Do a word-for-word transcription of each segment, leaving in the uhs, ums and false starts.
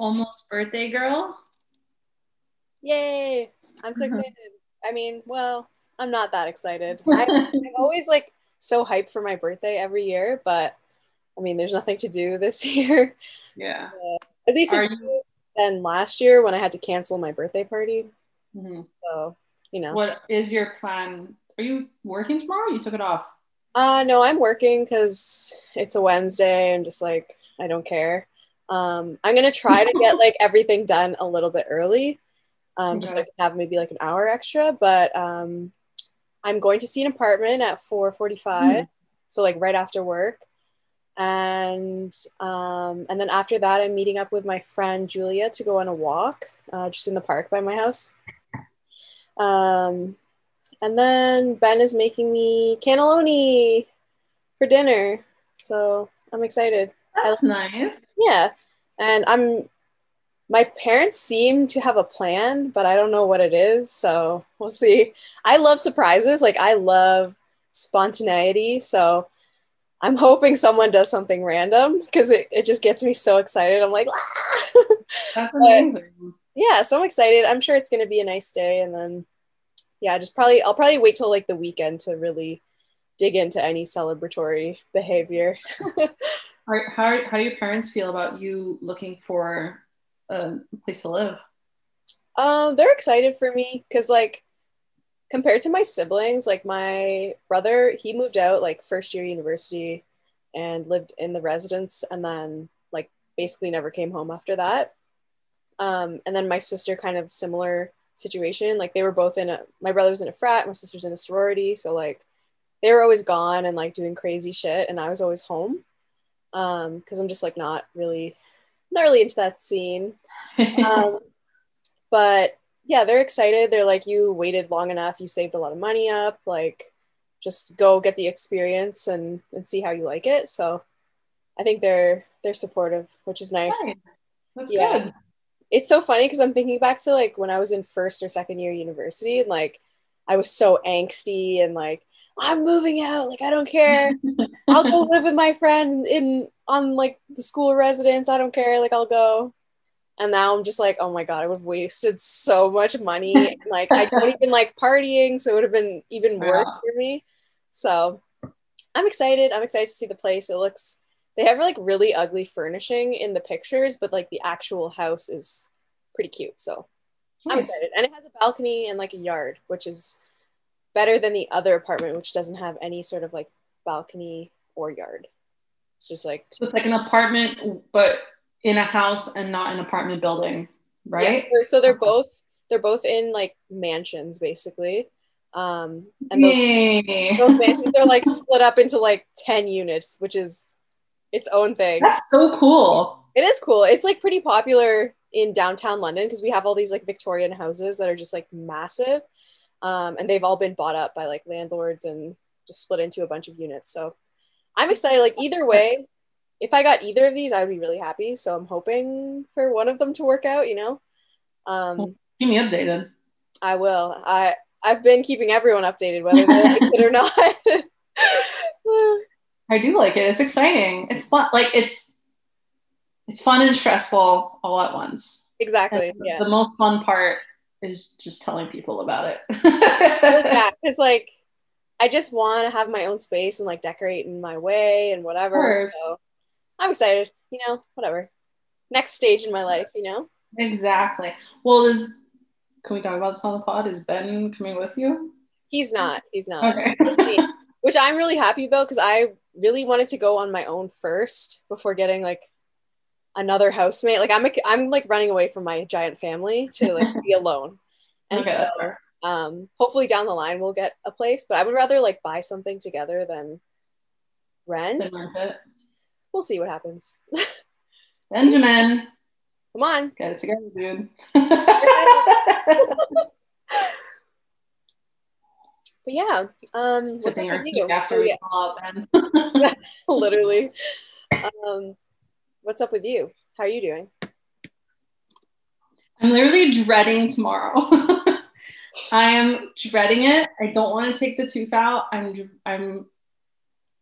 almost birthday girl. Yay. I'm so excited. I mean, well, I'm not that excited. I, I'm always like so hyped for my birthday every year, but I mean, there's nothing to do this year. Yeah. So, at least it's better than last year when I had to cancel my birthday party. Mm-hmm. So, you know. What is your plan? Are you working tomorrow? Or you took it off? Uh, no, I'm working because it's a Wednesday. I'm just like, I don't care. Um, I'm going to try to get like everything done a little bit early. Um, okay. Just like have maybe like an hour extra, but um, I'm going to see an apartment at four forty-five. Mm. So like right after work. And um, and then after that, I'm meeting up with my friend Julia to go on a walk, uh, just in the park by my house. Um, and then Ben is making me cannelloni for dinner, so I'm excited. That's I- nice. Yeah, and I'm. My parents seem to have a plan, but I don't know what it is, so we'll see. I love surprises. Like I love spontaneity, so. I'm hoping someone does something random because it, it just gets me so excited. I'm like, ah! That's amazing. Yeah, so I'm excited. I'm sure it's going to be a nice day. And then, yeah, just probably, I'll probably wait till like the weekend to really dig into any celebratory behavior. how, how, how do your parents feel about you looking for a place to live? Um, they're excited for me because like, compared to my siblings, like my brother, he moved out like first year university and lived in the residence and then like basically never came home after that. Um, and then my sister, kind of similar situation. Like they were both in a, my brother was in a frat, my sister's in a sorority. So like they were always gone and like doing crazy shit. And I was always home. Um, cause I'm just like, not really, not really into that scene. Um, but yeah, they're excited. They're like, you waited long enough. You saved a lot of money up. Like, just go get the experience and, and see how you like it. So I think they're they're supportive, which is nice. nice. That's yeah. good. It's so funny because I'm thinking back to like when I was in first or second year university and like I was so angsty and like, I'm moving out. Like, I don't care. I'll go live with my friend in on like the school residence. I don't care. Like, I'll go. And now I'm just like, oh my God, I would have wasted so much money. And like I don't even like partying, so it would have been even worse wow. for me. So I'm excited. I'm excited to see the place. It looks, they have like really ugly furnishing in the pictures, but like the actual house is pretty cute. So nice. I'm excited. And it has a balcony and like a yard, which is better than the other apartment, which doesn't have any sort of like balcony or yard. It's just like. So it's like an apartment, but in a house and not an apartment building, right? Yeah, so they're both they're both in like mansions basically, um, and those, those mansions are like split up into like ten units, which is its own thing. That's so cool. It is cool. It's like pretty popular in downtown London because we have all these like Victorian houses that are just like massive, um, and they've all been bought up by like landlords and just split into a bunch of units. So I'm excited. Like either way. If I got either of these, I would be really happy. So I'm hoping for one of them to work out, you know? Um, well, keep me updated. I will. I, I've been keeping everyone updated, whether they like it or not. I do like it. It's exciting. It's fun. Like it's, it's fun and stressful all at once. Exactly. Yeah. The most fun part is just telling people about it. Yeah, it's like, I just want to have my own space and like decorate in my way and whatever. So I'm excited, you know, whatever. Next stage in my life, you know? Exactly. Well, is, can we talk about this on the pod? Is Ben coming with you? He's not, he's not. Okay. It's me, which I'm really happy about because I really wanted to go on my own first before getting like another housemate. Like I'm, a, I'm like running away from my giant family to like be alone. And okay, so um hopefully down the line we'll get a place, but I would rather like buy something together than rent. It. We'll see what happens. Benjamin, come on, get it together, dude. But yeah, um sipping our tea after we call out. Literally. Um what's up with you? How are you doing? I'm literally dreading tomorrow. I am dreading it. I don't want to take the tooth out. I'm, I'm,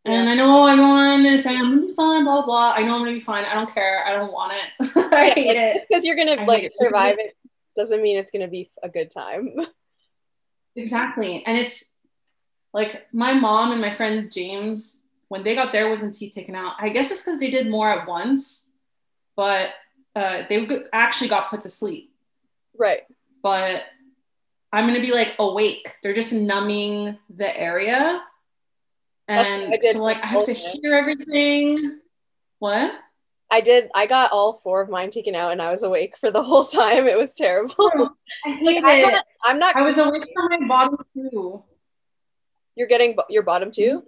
And yeah. I know I'm on this, I'm gonna be fine, blah, blah. I know I'm gonna be fine. I don't care. I don't want it. I yeah, hate it. Just because you're gonna I like survive it doesn't mean it's gonna be a good time. Exactly. And it's like my mom and my friend James, when they got their wisdom teeth taken out, I guess it's because they did more at once, but uh, they actually got put to sleep. Right. But I'm gonna be like awake. They're just numbing the area. And so like I have to hear everything. What? I did I got all four of mine taken out and I was awake for the whole time. It was terrible. I hate like, it. I'm not, I'm not I was awake for my bottom two. You're getting bo- your bottom two?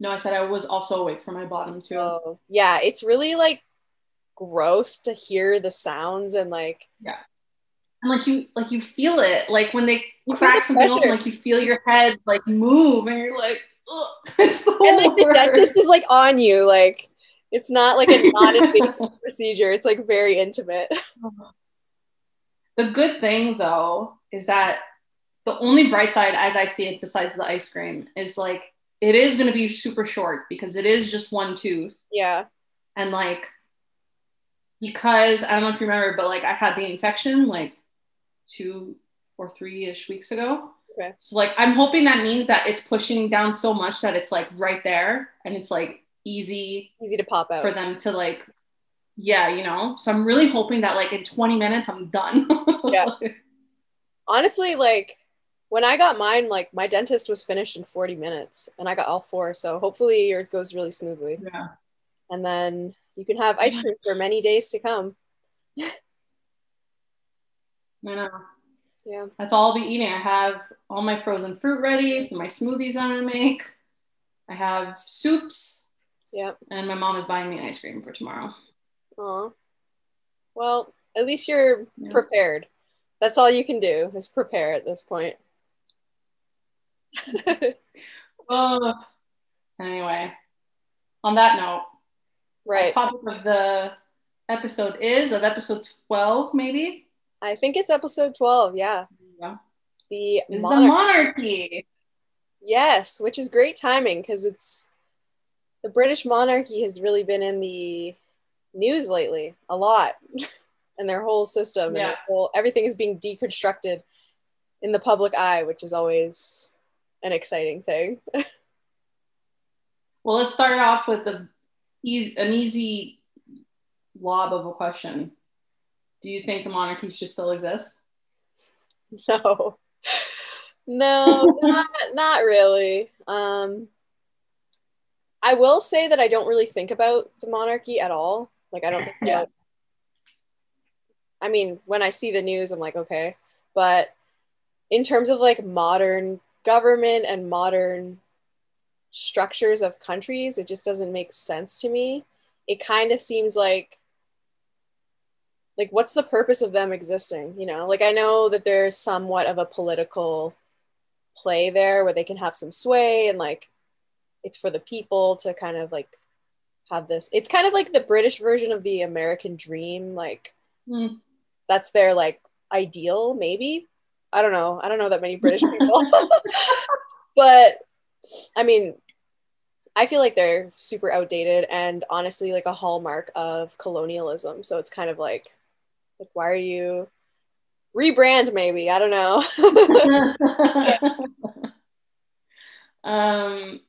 No, I said I was also awake for my bottom two. Oh, yeah, it's really like gross to hear the sounds and like yeah. And like you like you feel it. Like when they you crack something open, like you feel your head like move and you're like, ugh, it's the and like worst. The dentist is like on you, like it's not like a not invasive procedure, it's like very intimate. The good thing though is that the only bright side as I see it besides the ice cream is like it is gonna be super short because it is just one tooth. Yeah. And like because I don't know if you remember, but like I had the infection like two or three-ish weeks ago. Okay. So like I'm hoping that means that it's pushing down so much that it's like right there and it's like easy easy to pop out for them to like yeah, you know. So I'm really hoping that like in twenty minutes I'm done. Yeah. Honestly, like when I got mine, like my dentist was finished in forty minutes and I got all four, so hopefully yours goes really smoothly. Yeah. And then you can have ice cream for many days to come. I know. Yeah. That's all I'll be eating. I have all my frozen fruit ready for my smoothies I'm gonna make. I have soups. Yep. And my mom is buying me ice cream for tomorrow. Aw. Well, at least you're yeah. prepared. That's all you can do is prepare at this point. uh, anyway, on that note, right. The topic of the episode is of episode twelve, maybe. I think it's episode twelve. Yeah. Yeah. The is monarchy. the monarchy. Yes, which is great timing because it's the British monarchy has really been in the news lately a lot, and their whole system yeah. and their whole everything is being deconstructed in the public eye, which is always an exciting thing. Well, let's start off with the. Easy, an easy lob of a question. Do you think the monarchy should still exist? No. No, not, not really. Um, I will say that I don't really think about the monarchy at all. Like, I don't think about... Yeah. I mean, when I see the news, I'm like, okay. But in terms of, like, modern government and modern... structures of countries, it just doesn't make sense to me. It kind of seems like like what's the purpose of them existing, you know? Like I know that there's somewhat of a political play there where they can have some sway and like it's for the people to kind of like have this. It's kind of like the British version of the American dream, like mm. that's their like ideal maybe. I don't know. I don't know that many British people. But I mean, I feel like they're super outdated and honestly like a hallmark of colonialism. So it's kind of like, like why are you rebrand maybe? I don't know. um,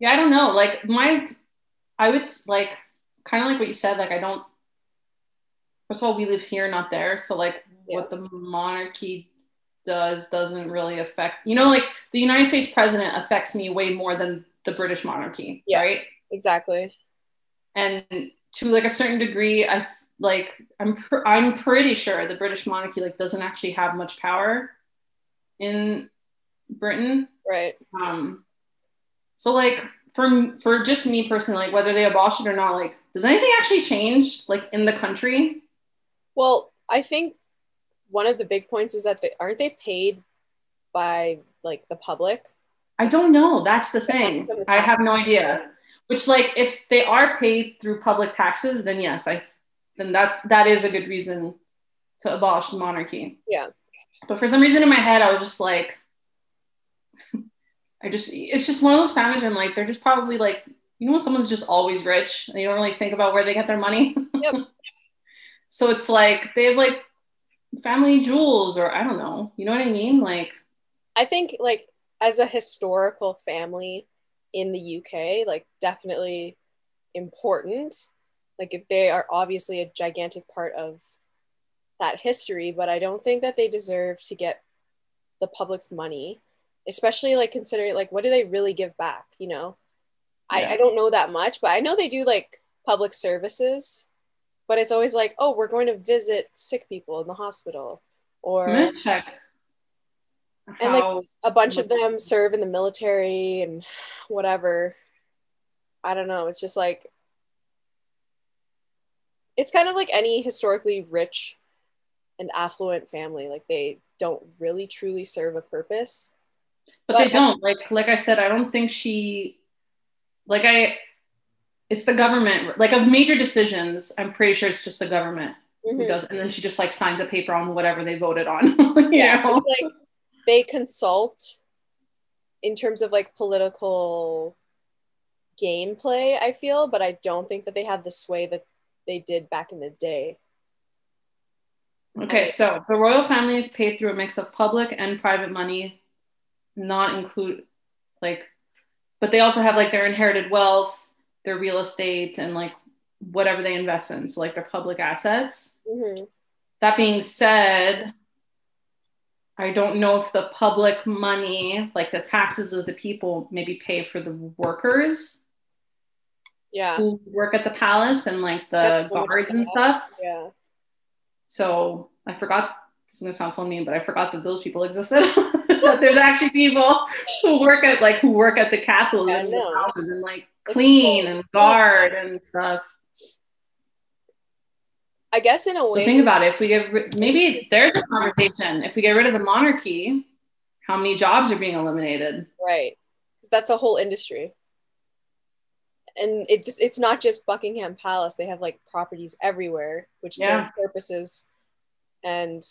yeah, I don't know. Like my, I would like, kind of like what you said, like I don't, first of all, we live here, not there. So like yeah. what the monarchy does doesn't really affect, you know, like the United States president affects me way more than the British monarchy. Yeah, right, exactly. And to like a certain degree, I like I'm pr- I'm pretty sure the British monarchy like doesn't actually have much power in Britain, right? Um so like for for just me personally, like whether they abolish it or not, like does anything actually change like in the country? Well, I think one of the big points is that they aren't they paid by like the public? I don't know. That's the thing. I have no idea. Which like if they are paid through public taxes, then yes, I then that's that is a good reason to abolish the monarchy. Yeah. But for some reason in my head I was just like I just, it's just one of those families where I'm like, they're just probably like, you know, when someone's just always rich and you don't really think about where they get their money. Yep. So it's like, they have like family jewels, or I don't know, you know what I mean? Like, I think like as a historical family in the U K, like definitely important. Like if they are obviously a gigantic part of that history, but I don't think that they deserve to get the public's money, especially like considering like, what do they really give back? You know, yeah. I, I don't know that much, but I know they do like public services, but it's always like, oh, we're going to visit sick people in the hospital, or mm-hmm. and like How a bunch of them serve in the military and whatever. I don't know. It's just like, it's kind of like any historically rich and affluent family. Like they don't really truly serve a purpose. But, but they don't. Like, like I said, I don't think she, like I, it's the government, like of major decisions, I'm pretty sure it's just the government mm-hmm. who does. And then she just like signs a paper on whatever they voted on. you yeah, know? It's like, they consult in terms of like political gameplay, I feel, but I don't think that they have the sway that they did back in the day. Okay, so the royal family is paid through a mix of public and private money, not include like, but they also have like their inherited wealth, their real estate, and like whatever they invest in, so like their public assets. Mm-hmm. That being said, I don't know if the public money, like the taxes of the people, maybe pay for the workers yeah. who work at the palace and like the That's guards and stuff. Yeah. So I forgot, this is gonna sound so mean, but I forgot that those people existed. That there's actually people who work at like who work at the castles yeah, and the houses and like clean and guard and stuff. I guess in a way. So think about it. If we get ri- maybe there's a conversation. If we get rid of the monarchy, how many jobs are being eliminated? Right, that's a whole industry, and it's it's not just Buckingham Palace. They have like properties everywhere, which yeah. serve purposes. And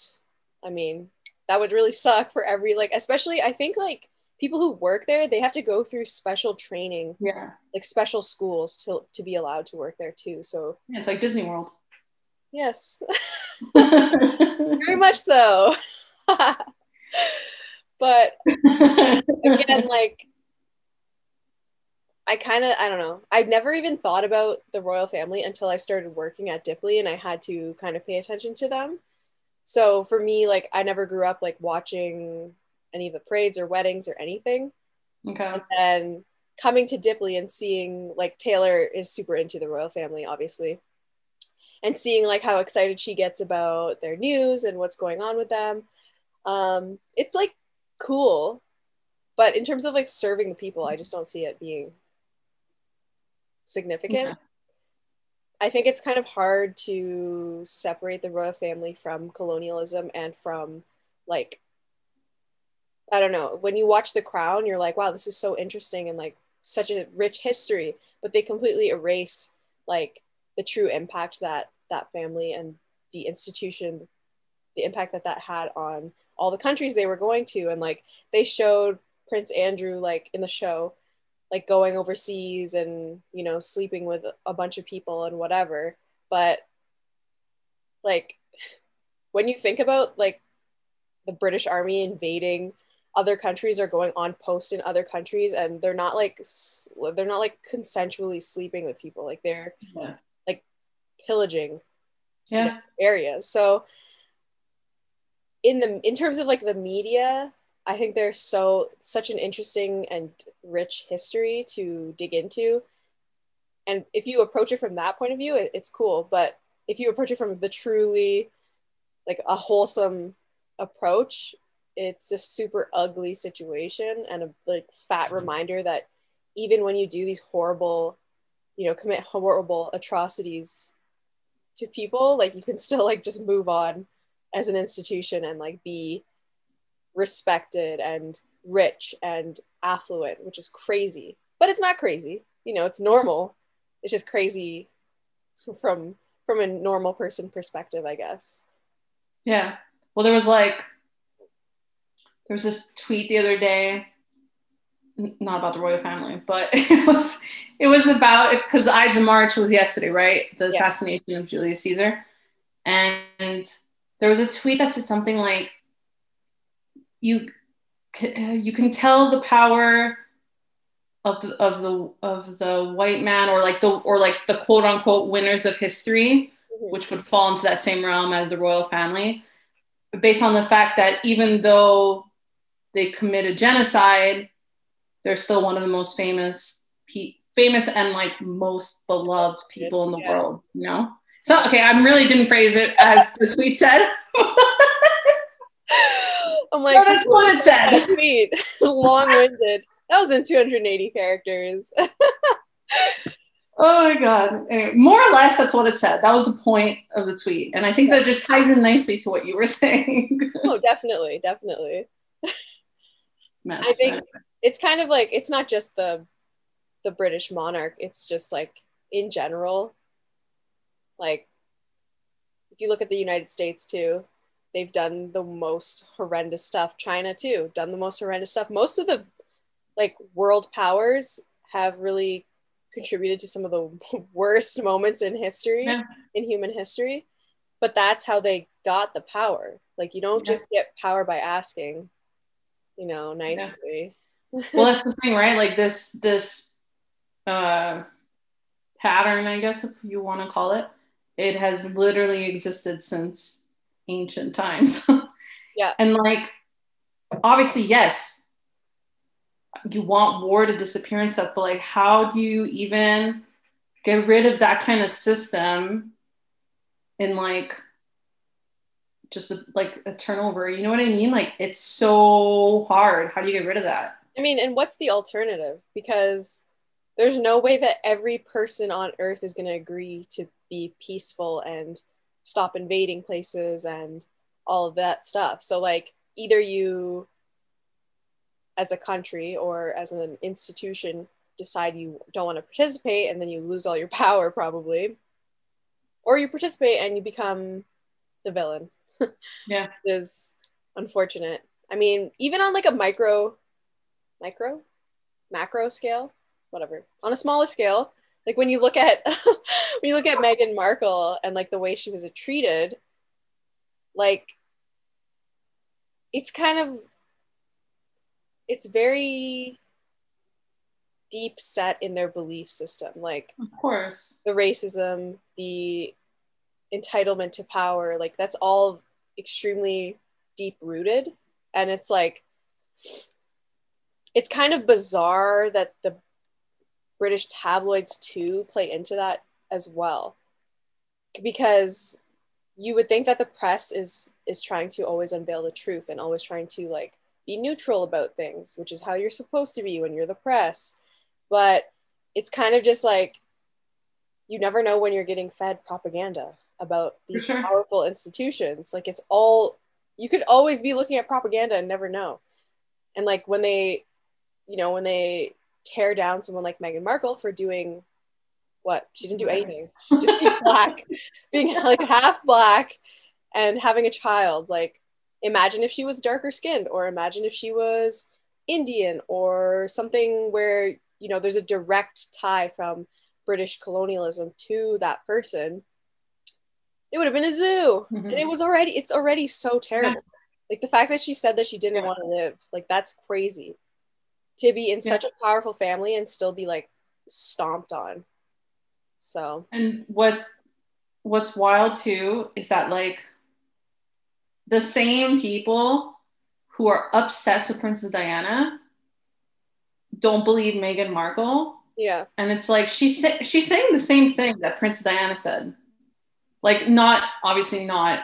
I mean, that would really suck for every like, especially I think like people who work there, they have to go through special training, yeah, like special schools to to be allowed to work there too. So yeah, it's like Disney World. Yes. Very much so. But again, like I kind of, I don't know. I've never even thought about the royal family until I started working at Dipley and I had to kind of pay attention to them. So for me, like I never grew up like watching any of the parades or weddings or anything. Okay. And then coming to Dipley and seeing like Taylor is super into the royal family, obviously. And seeing like how excited she gets about their news and what's going on with them. Um, it's like cool, but in terms of like serving the people, I just don't see it being significant. Yeah. I think it's kind of hard to separate the royal family from colonialism and from like, I don't know, when you watch The Crown, you're like, wow, this is so interesting and like such a rich history, but they completely erase like the true impact that that family and the institution, the impact that that had on all the countries they were going to. And like they showed Prince Andrew like in the show, like going overseas and, you know, sleeping with a bunch of people and whatever. But like when you think about like the British army invading other countries or going on post in other countries, and they're not like they're not like consensually sleeping with people, like they're yeah. pillaging yeah areas. So in the in terms of like the media, I think there's so such an interesting and rich history to dig into, and if you approach it from that point of view, it, it's cool. But if you approach it from the truly like a wholesome approach, it's a super ugly situation and a like fat reminder that even when you do these horrible, you know, commit horrible atrocities to people, like you can still like just move on as an institution and like be respected and rich and affluent, which is crazy. But it's not crazy, you know, it's normal. It's just crazy from from a normal person perspective, I guess. Yeah, well there was like there was this tweet the other day, not about the royal family, but it was it was about, because Ides of March was yesterday, right? The yeah. assassination of Julius Caesar. And there was a tweet that said something like, you you can tell the power of the, of the of the white man, or like the or like the quote unquote winners of history, mm-hmm. which would fall into that same realm as the royal family, based on the fact that even though they committed genocide, they're still one of the most famous pe- famous and like most beloved people in the yeah. world, you know? So, okay, I really didn't phrase it as the tweet said. I'm like, no, that's what it said. Tweet. Long-winded. That was in two hundred eighty characters. Oh my God. Anyway, more or less, that's what it said. That was the point of the tweet. And I think yeah. that just ties in nicely to what you were saying. Oh, definitely. Definitely. Mess. I think it's kind of like, it's not just the the British monarch. It's just like, in general, like, if you look at the United States too, they've done the most horrendous stuff. China too, done the most horrendous stuff. Most of the like world powers have really contributed to some of the worst moments in history, yeah. in human history. But that's how they got the power. Like, you don't yeah. just get power by asking, you know, nicely. Yeah. Well, that's the thing, right? Like this, this uh, pattern, I guess, if you want to call it, it has literally existed since ancient times. Yeah. And like, obviously, yes, you want war to disappear and stuff, but like, how do you even get rid of that kind of system in like, just like a turnover, you know what I mean? Like, it's so hard. How do you get rid of that? I mean, and what's the alternative? Because there's no way that every person on earth is going to agree to be peaceful and stop invading places and all of that stuff. So like, either you as a country or as an institution decide you don't want to participate, and then you lose all your power probably, or you participate and you become the villain. Yeah. It is unfortunate. I mean, even on like a micro, micro, macro scale, whatever, on a smaller scale, like when you look at, when you look at Meghan Markle and like the way she was treated, like, it's kind of, it's very deep set in their belief system. Like, of course, the racism, the entitlement to power, like that's all extremely deep rooted. And it's like, it's kind of bizarre that the British tabloids too play into that as well, because you would think that the press is is trying to always unveil the truth and always trying to like be neutral about things, which is how you're supposed to be when you're the press. But it's kind of just like, you never know when you're getting fed propaganda about these sure. powerful institutions. Like, it's all, you could always be looking at propaganda and never know. And like, when they, you know, when they tear down someone like Meghan Markle for doing what? She didn't do anything. She just being black, being like half black and having a child. Like, imagine if she was darker skinned, or imagine if she was Indian or something where, you know, there's a direct tie from British colonialism to that person. It would have been a zoo. Mm-hmm. And it was already, it's already so terrible. Yeah. Like the fact that she said that she didn't yeah. want to live, like that's crazy. To be in yeah. such a powerful family and still be like stomped on. So. And what, what's wild too, is that like the same people who are obsessed with Princess Diana don't believe Meghan Markle. Yeah. And it's like, she's, she's saying the same thing that Princess Diana said. Like, not, obviously not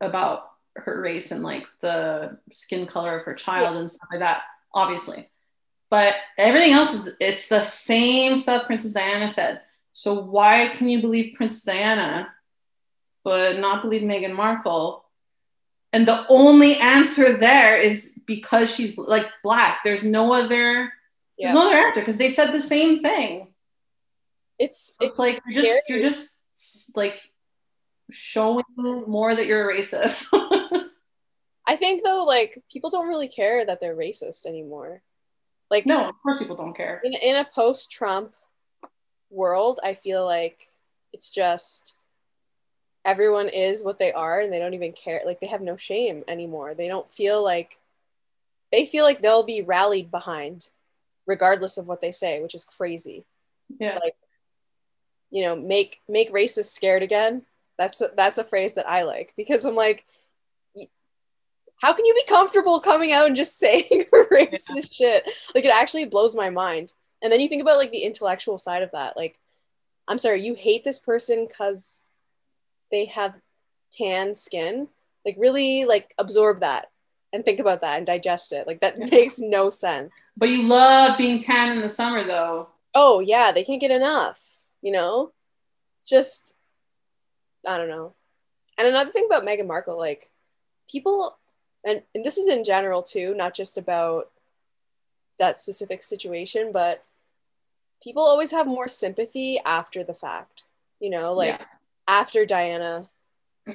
about her race and like the skin color of her child yeah. and stuff like that, obviously. But everything else is, it's the same stuff Princess Diana said. So why can you believe Princess Diana, but not believe Meghan Markle? And the only answer there is because she's like black. There's no other... Yeah. There's no other answer, because they said the same thing. It's, so it's, it's like you're just, you're just like showing more that you're a racist. I think though, like people don't really care that they're racist anymore. Like, no, of course people don't care. In, in a post-Trump world, I feel like it's just everyone is what they are and they don't even care. Like, they have no shame anymore. They don't feel like, they feel like they'll be rallied behind regardless of what they say, which is crazy. Yeah. Like, you know, make make racists scared again. That's a, that's a phrase that I like, because I'm like, how can you be comfortable coming out and just saying racist yeah. shit? Like, it actually blows my mind. And then you think about, like, the intellectual side of that. Like, I'm sorry, you hate this person because they have tan skin? Like, really, like, absorb that and think about that and digest it. Like, that yeah. makes no sense. But you love being tan in the summer, though. Oh, yeah, they can't get enough, you know? Just, I don't know. And another thing about Meghan Markle, like, people... And, and this is in general too, not just about that specific situation, but people always have more sympathy after the fact, you know, like yeah. after Diana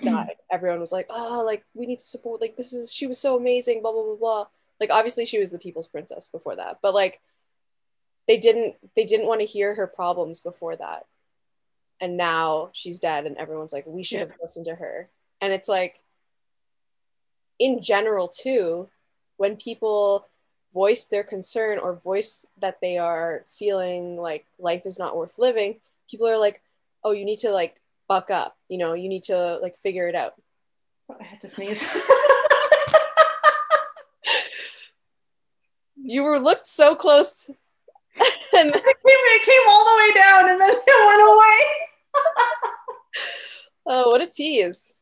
died, everyone was like, oh, like, we need to support, like, this is, she was so amazing, blah, blah, blah, blah. Like, obviously she was the people's princess before that, but like, they didn't, they didn't want to hear her problems before that. And now she's dead and everyone's like, we should yeah. have listened to her. And it's like, in general too, when people voice their concern or voice that they are feeling like life is not worth living, people are like, oh, you need to like buck up, you know, you need to like figure it out. I had to sneeze. You were looked so close. And then it came all the way down and then it went away. Oh, what a tease.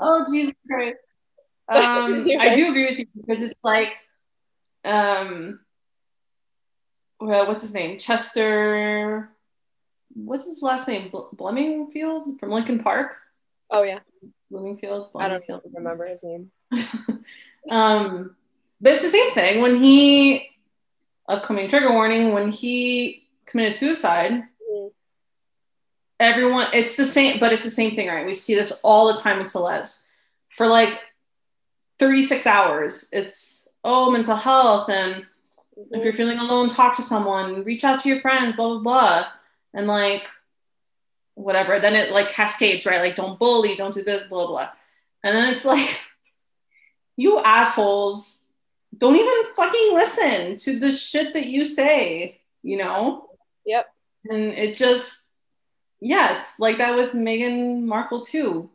Oh, Jesus Christ. um I do agree with you, because it's like um well, what's his name, Chester, what's his last name, Bl- Bloomingfield from Lincoln Park. Oh yeah, Bloomingfield, Bloomingfield. I don't know, remember his name. Um but it's the same thing when he, upcoming trigger warning, when he committed suicide, mm-hmm. everyone, it's the same, but it's the same thing, right? We see this all the time with celebs for like thirty-six hours. It's, oh, mental health, and mm-hmm. if you're feeling alone, talk to someone, reach out to your friends, blah blah blah, and like whatever, then it like cascades, right? Like, don't bully, don't do this, blah blah, and then it's like, you assholes don't even fucking listen to the shit that you say, you know? Yep. And it just, yeah, it's like that with Meghan Markle too,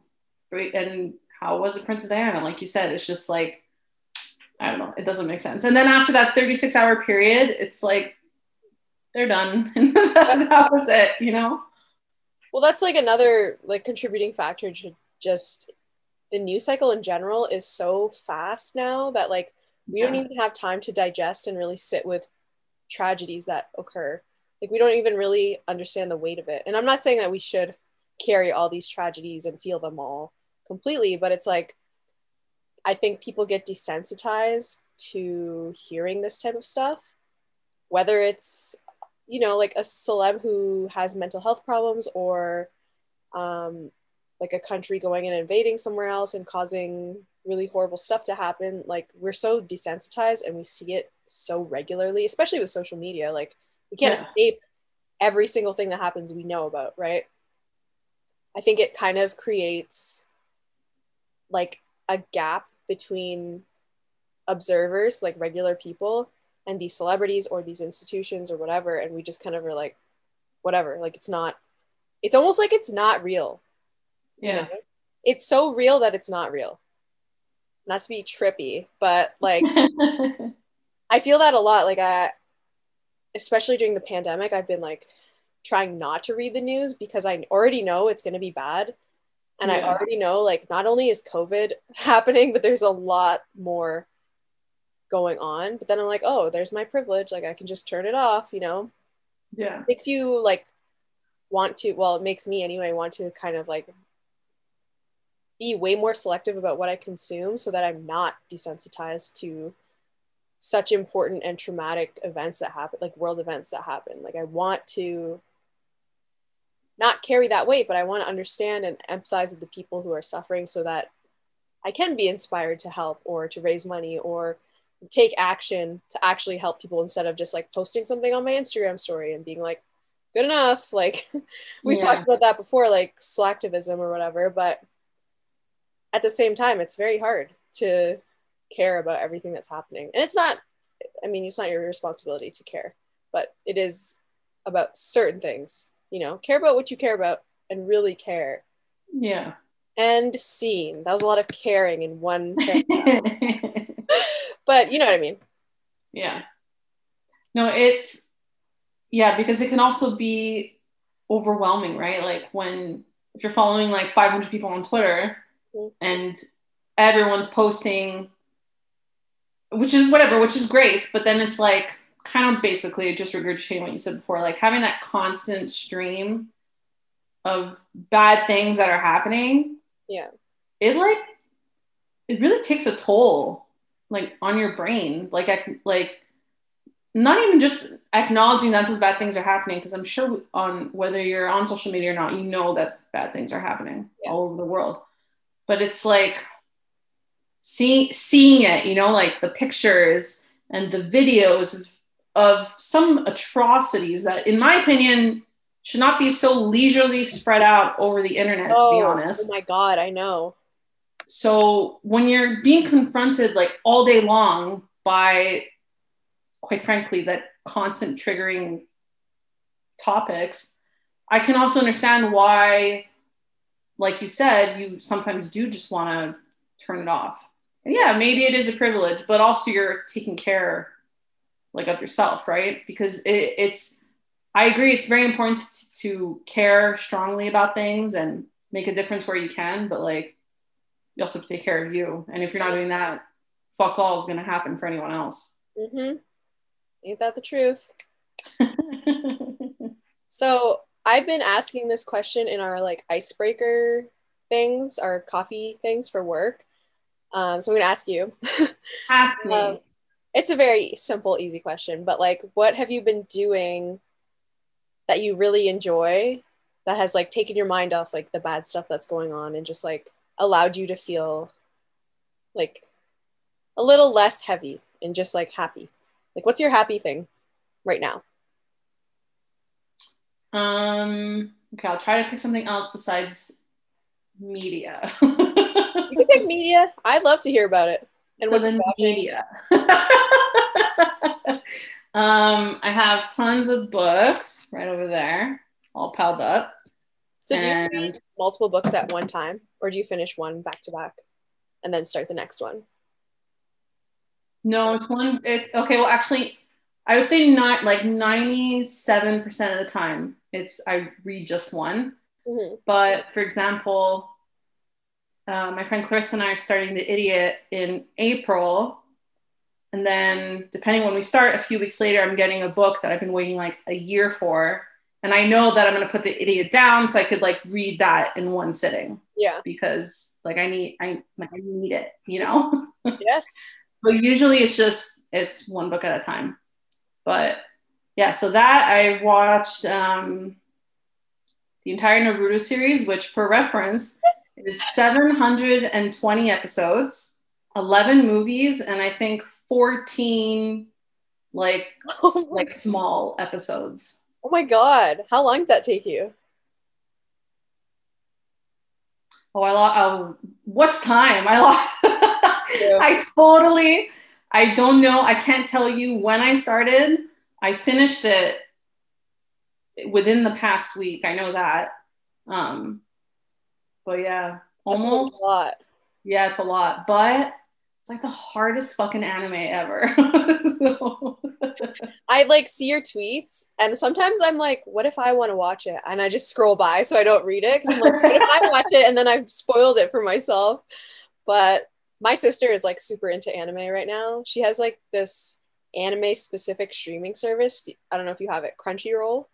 right? And how was it Princess Diana? Like you said, it's just like, I don't know, it doesn't make sense. And then after that thirty-six hour period, it's like, they're done. And that was it, you know? Well, that's like another like contributing factor to just the news cycle in general is so fast now that like, we yeah. don't even have time to digest and really sit with tragedies that occur. Like, we don't even really understand the weight of it. And I'm not saying that we should carry all these tragedies and feel them all completely, but it's like, I think people get desensitized to hearing this type of stuff, whether it's, you know, like a celeb who has mental health problems, or um, like a country going and invading somewhere else and causing really horrible stuff to happen. Like, we're so desensitized and we see it so regularly, especially with social media. Like, we can't yeah. escape every single thing that happens we know about, right? I think it kind of creates like a gap between observers, like regular people, and these celebrities or these institutions or whatever, and we just kind of are like, whatever, like, it's not, it's almost like it's not real. Yeah, you know? It's so real that it's not real. Not to be trippy, but like I feel that a lot. Like, I, especially during the pandemic, I've been like trying not to read the news because I already know it's going to be bad. And yeah. I already know, like, not only is COVID happening, but there's a lot more going on. But then I'm like, oh, there's my privilege. Like, I can just turn it off, you know? Yeah. It makes you, like, want to, well, it makes me anyway, want to kind of, like, be way more selective about what I consume so that I'm not desensitized to such important and traumatic events that happen, like, world events that happen. Like, I want to not carry that weight, but I want to understand and empathize with the people who are suffering so that I can be inspired to help or to raise money or take action to actually help people instead of just like posting something on my Instagram story and being like, good enough. Like we yeah. talked about that before, like slacktivism or whatever, but at the same time, it's very hard to care about everything that's happening. And it's not, I mean, it's not your responsibility to care, but it is about certain things, you know, care about what you care about and really care. Yeah. And scene. That was a lot of caring in one paragraph. But you know what I mean? Yeah. No, it's, yeah, because it can also be overwhelming, right? Like when, if you're following like five hundred people on Twitter mm-hmm. and everyone's posting, which is whatever, which is great. But then it's like kind of basically just regurgitating what you said before, like having that constant stream of bad things that are happening. Yeah. It like, it really takes a toll like on your brain. Like, I, like not even just acknowledging that those bad things are happening, because I'm sure on whether you're on social media or not, you know that bad things are happening yeah. all over the world. But it's like seeing seeing it, you know, like the pictures and the videos of, of some atrocities that, in my opinion, should not be so leisurely spread out over the internet, oh, to be honest. Oh my God, I know. So when you're being confronted like all day long by, quite frankly, that constant triggering topics, I can also understand why, like you said, you sometimes do just want to turn it off. And yeah, maybe it is a privilege, but also you're taking care like of yourself, right? Because it, it's, I agree, it's very important to, to care strongly about things and make a difference where you can, but like, you also have to take care of you. And if you're not doing that, fuck all is going to happen for anyone else. Mm-hmm. Ain't that the truth? So I've been asking this question in our like icebreaker things, our coffee things for work. Um, so I'm going to ask you. Ask me. Um, it's a very simple, easy question, but like, what have you been doing that you really enjoy that has like taken your mind off like the bad stuff that's going on and just like allowed you to feel like a little less heavy and just like happy? Like, what's your happy thing right now? Um, okay, I'll try to pick something else besides media. You can pick media. I'd love to hear about it. And so then media. um, I have tons of books right over there, all piled up. So and... do you read multiple books at one time, or do you finish one back to back and then start the next one? No, it's one, it's, okay, well, actually, I would say not, like, ninety-seven percent of the time, it's, I read just one, mm-hmm. but, for example, uh, my friend Clarissa and I are starting The Idiot in April, and then, depending when we start, a few weeks later, I'm getting a book that I've been waiting, like, a year for, and I know that I'm going to put The Idiot down, so I could, like, read that in one sitting. Yeah. Because, like, I need, I, like, I need it, you know? Yes. But usually it's just, it's one book at a time. But yeah, so that I watched um, the entire Naruto series, which for reference is seven hundred twenty episodes, eleven movies, and I think fourteen like, oh like small episodes. Oh my God. How long did that take you? Oh, I lost, oh, what's time? I lost. Yeah. I totally, I don't know. I can't tell you when I started. I finished it within the past week. I know that. Um, but yeah, almost. That's a lot. Yeah, it's a lot. But it's like the hardest fucking anime ever. So. I like see your tweets and sometimes I'm like, what if I want to watch it? And I just scroll by so I don't read it. Because I'm like, what if I watch it and then I've spoiled it for myself? But my sister is like super into anime right now. She has like this anime specific streaming service. I don't know if you have it, Crunchyroll.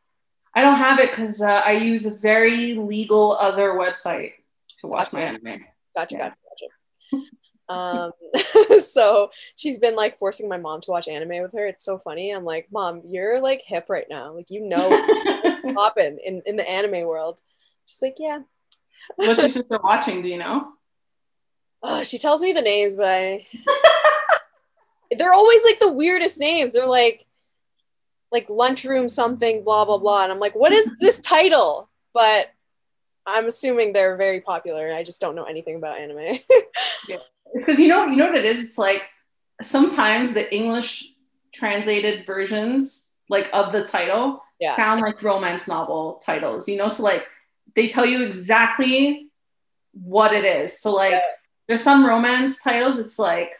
I don't have it because uh, I use a very legal other website to watch gotcha. my anime. Gotcha, yeah. gotcha, gotcha. Um, so she's been like forcing my mom to watch anime with her. It's so funny. I'm like, Mom, you're like hip right now. Like, you know, popping in, in the anime world. She's like, yeah. What's your sister watching? Do you know? Oh, she tells me the names, but I They're always like the weirdest names. They're like, like lunchroom something, blah, blah, blah. And I'm like, what is this title? But I'm assuming they're very popular and I just don't know anything about anime. Yeah. Because you know, you know what it is? It's like sometimes the English translated versions like of the title yeah. sound like romance novel titles, you know? So like they tell you exactly what it is. So like yeah. there's some romance titles. It's like,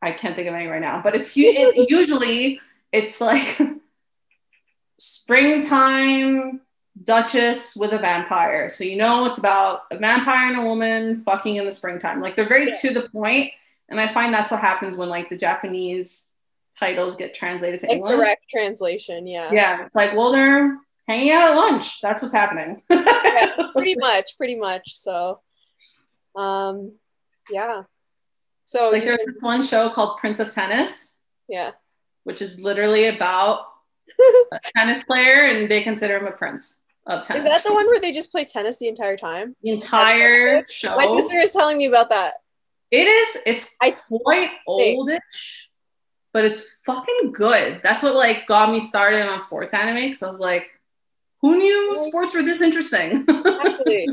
I can't think of any right now, but it's it, usually it's like springtime Duchess with a vampire. So you know it's about a vampire and a woman fucking in the springtime. Like they're very yeah. to the point. And I find that's what happens when like the Japanese titles get translated to like English. Direct translation, yeah. Yeah. It's like, well, they're hanging out at lunch. That's what's happening. Yeah, pretty much, pretty much. So um yeah. So like there's this one show called Prince of Tennis. Yeah. Which is literally about a tennis player and they consider him a prince of tennis. Is that the one where they just play tennis the entire time? The entire show. My sister is telling me about that. It is. It's I quite oldish, but it's fucking good. That's what like got me started on sports anime because I was like, who knew sports were this interesting? Exactly.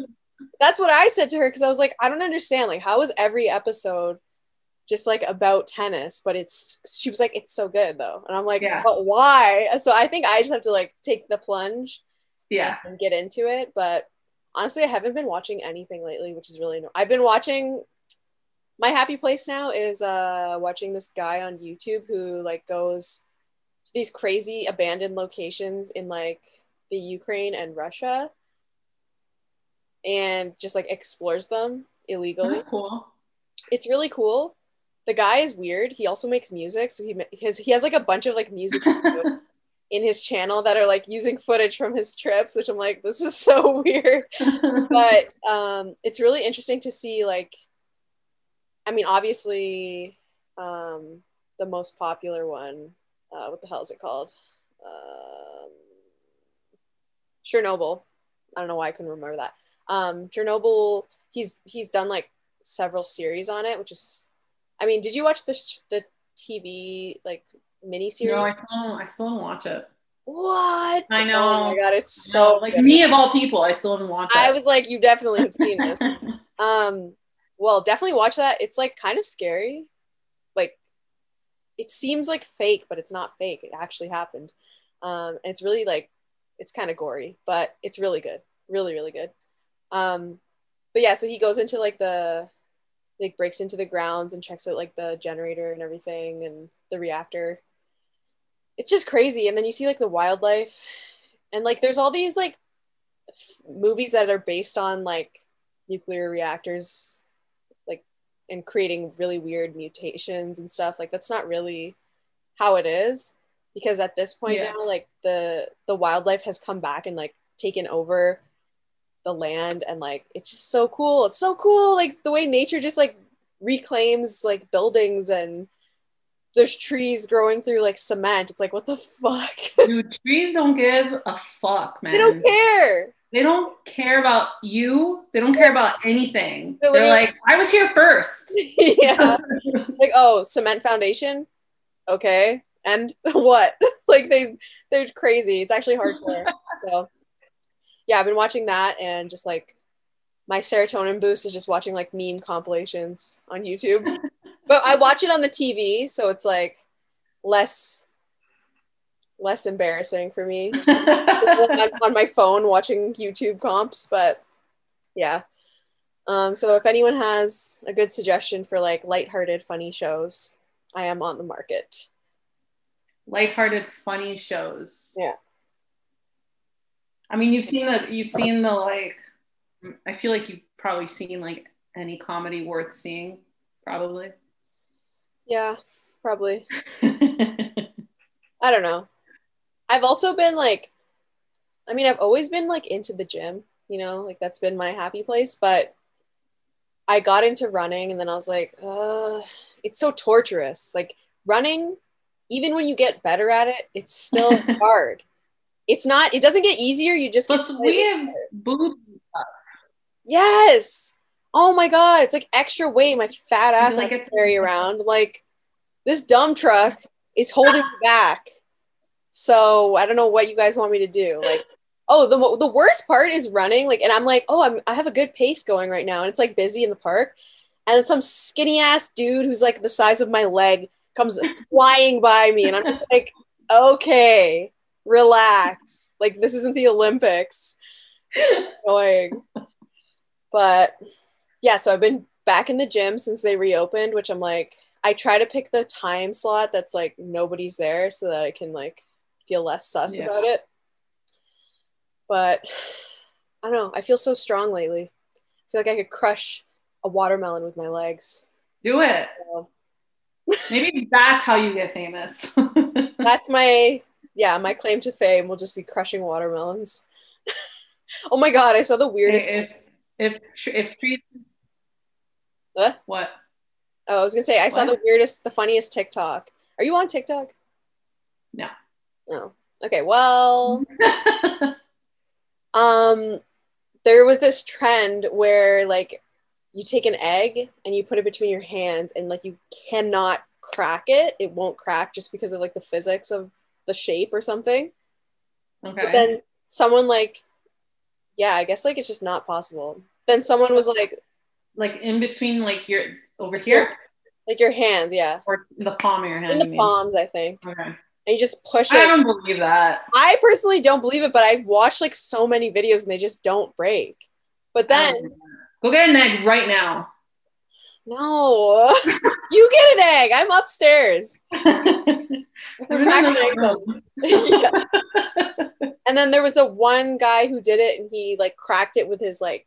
That's what I said to her because I was like, I don't understand. Like, how is every episode just like about tennis? But it's, she was like, it's so good though. And I'm like, yeah. but why? So I think I just have to like take the plunge yeah, and get into it. But honestly, I haven't been watching anything lately, which is really annoying. I've been watching, my happy place now is uh, watching this guy on YouTube who like goes to these crazy abandoned locations in like the Ukraine and Russia and just like explores them illegally. That's cool. It's really cool. The guy is weird. He also makes music, so he his he has like a bunch of like music in his channel that are like using footage from his trips, which I'm like, this is so weird. But um, it's really interesting to see like, I mean, obviously, um, the most popular one. Uh, what the hell is it called? Um, Chernobyl. I don't know why I couldn't remember that. Um, Chernobyl. He's he's done like several series on it, which is. I mean, did you watch the the T V like miniseries? No, I still I still didn't watch it. What? I know. Oh my god, it's so like good. Me of all people, I still didn't watch it. I was like, you definitely have seen this. um, well, definitely watch that. It's like kind of scary. Like, it seems like fake, but it's not fake. It actually happened. Um, and it's really like, it's kind of gory, but it's really good, really really good. Um, but yeah, so he goes into like the. Like breaks into the grounds and checks out like the generator and everything and the reactor. It's just crazy. And then you see like the wildlife and like there's all these like f- movies that are based on like nuclear reactors, like, and creating really weird mutations and stuff. Like that's not really how it is, because at this point yeah. now like the the wildlife has come back and like taken over the land, and like it's just so cool. It's so cool, like the way nature just like reclaims like buildings, and there's trees growing through like cement. It's like, what the fuck? Dude, trees don't give a fuck, man. They don't care. They don't care about you. They don't care about anything. They're, They're like, I was here first. Yeah. Like, oh, cement foundation. Okay, and what? Like they they're crazy. It's actually hardcore. So. Yeah, I've been watching that, and just like my serotonin boost is just watching like meme compilations on YouTube. But I watch it on the T V, so it's like less less embarrassing for me. I'm on my phone watching YouTube comps, but yeah. Um, so if anyone has a good suggestion for like lighthearted funny shows, I am on the market. Lighthearted funny shows. Yeah. I mean, you've seen the, you've seen the, like, I feel like you've probably seen, like, any comedy worth seeing, probably. Yeah, probably. I don't know. I've also been, like, I mean, I've always been, like, into the gym, you know? Like, that's been my happy place, but I got into running, and then I was like, uh, it's so torturous. Like, running, even when you get better at it, it's still hard. It's not, it doesn't get easier. You just get. Plus, we have boobs. Yes. oh my God, it's like extra weight my fat ass I can carry around. Like, this dumb truck is holding me back. So I don't know what you guys want me to do. Like, oh, the the worst part is running. Like, and I'm like, oh, I'm I have a good pace going right now, and it's like busy in the park, and some skinny ass dude who's like the size of my leg comes flying by me, and I'm just like, okay, relax. Like, this isn't the Olympics. It's annoying. But yeah, so I've been back in the gym since they reopened, which I'm like, I try to pick the time slot that's like nobody's there so that I can like feel less sus yeah. about it. But I don't know, I feel so strong lately. I feel like I could crush a watermelon with my legs. Do it. So. Maybe that's how you get famous. That's my, yeah, my claim to fame will just be crushing watermelons. Oh my God, I saw the weirdest. Hey, if, if, if trees. Huh? What? Oh, I was gonna say, I what? saw the weirdest, the funniest TikTok. Are you on TikTok? No. Oh, okay. Well, um, there was this trend where like you take an egg and you put it between your hands and like you cannot crack it. It won't crack just because of like the physics of the shape or something. Okay. But then someone like, yeah, I guess like it's just not possible. Then someone was like, like in between, like your over here, like your hands, yeah, or the palm of your hand. In the you palms, mean. I think. Okay. And you just push it. I don't believe that. I personally don't believe it, but I've watched like so many videos and they just don't break. But then, go get an egg right now. No, you get an egg. I'm upstairs. We're cracking eggs up. And then there was the one guy who did it and he like cracked it with his like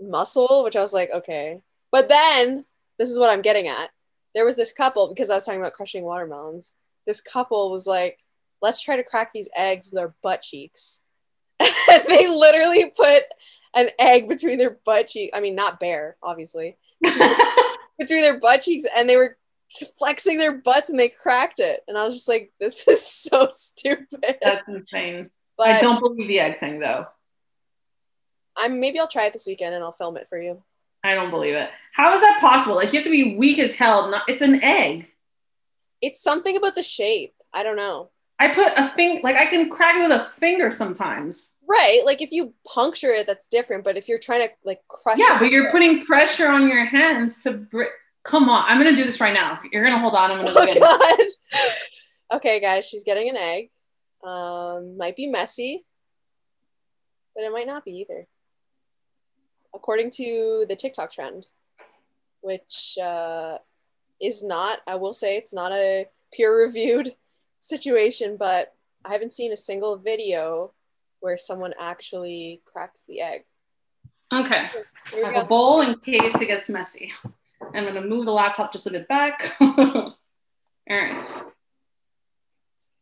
muscle, which I was like, okay. But then this is what I'm getting at. There was this couple, because I was talking about crushing watermelons. This couple was like, let's try to crack these eggs with our butt cheeks. And they literally put an egg between their butt cheeks. I mean, not bare, obviously. Between, between their butt cheeks, and they were flexing their butts and they cracked it. And I was just like, this is so stupid. That's insane. But I don't believe the egg thing though. I'm maybe I'll try it this weekend and I'll film it for you. I don't believe it. How is that possible? Like, you have to be weak as hell. Not, it's an egg. It's something about the shape. I don't know. I put a thing, like I can crack it with a finger sometimes. Right. Like if you puncture it, that's different. But if you're trying to like crush yeah, it. Yeah, but you're putting pressure on your hands to, br- come on. I'm going to do this right now. You're going to hold on. I'm going to look at it. Okay, guys, she's getting an egg. Um, might be messy, but it might not be either. According to the TikTok trend, which uh, is not, I will say it's not a peer-reviewed situation, but I haven't seen a single video where someone actually cracks the egg. Okay. I have go. a bowl in case it gets messy. I'm going to move the laptop just a bit back. All right.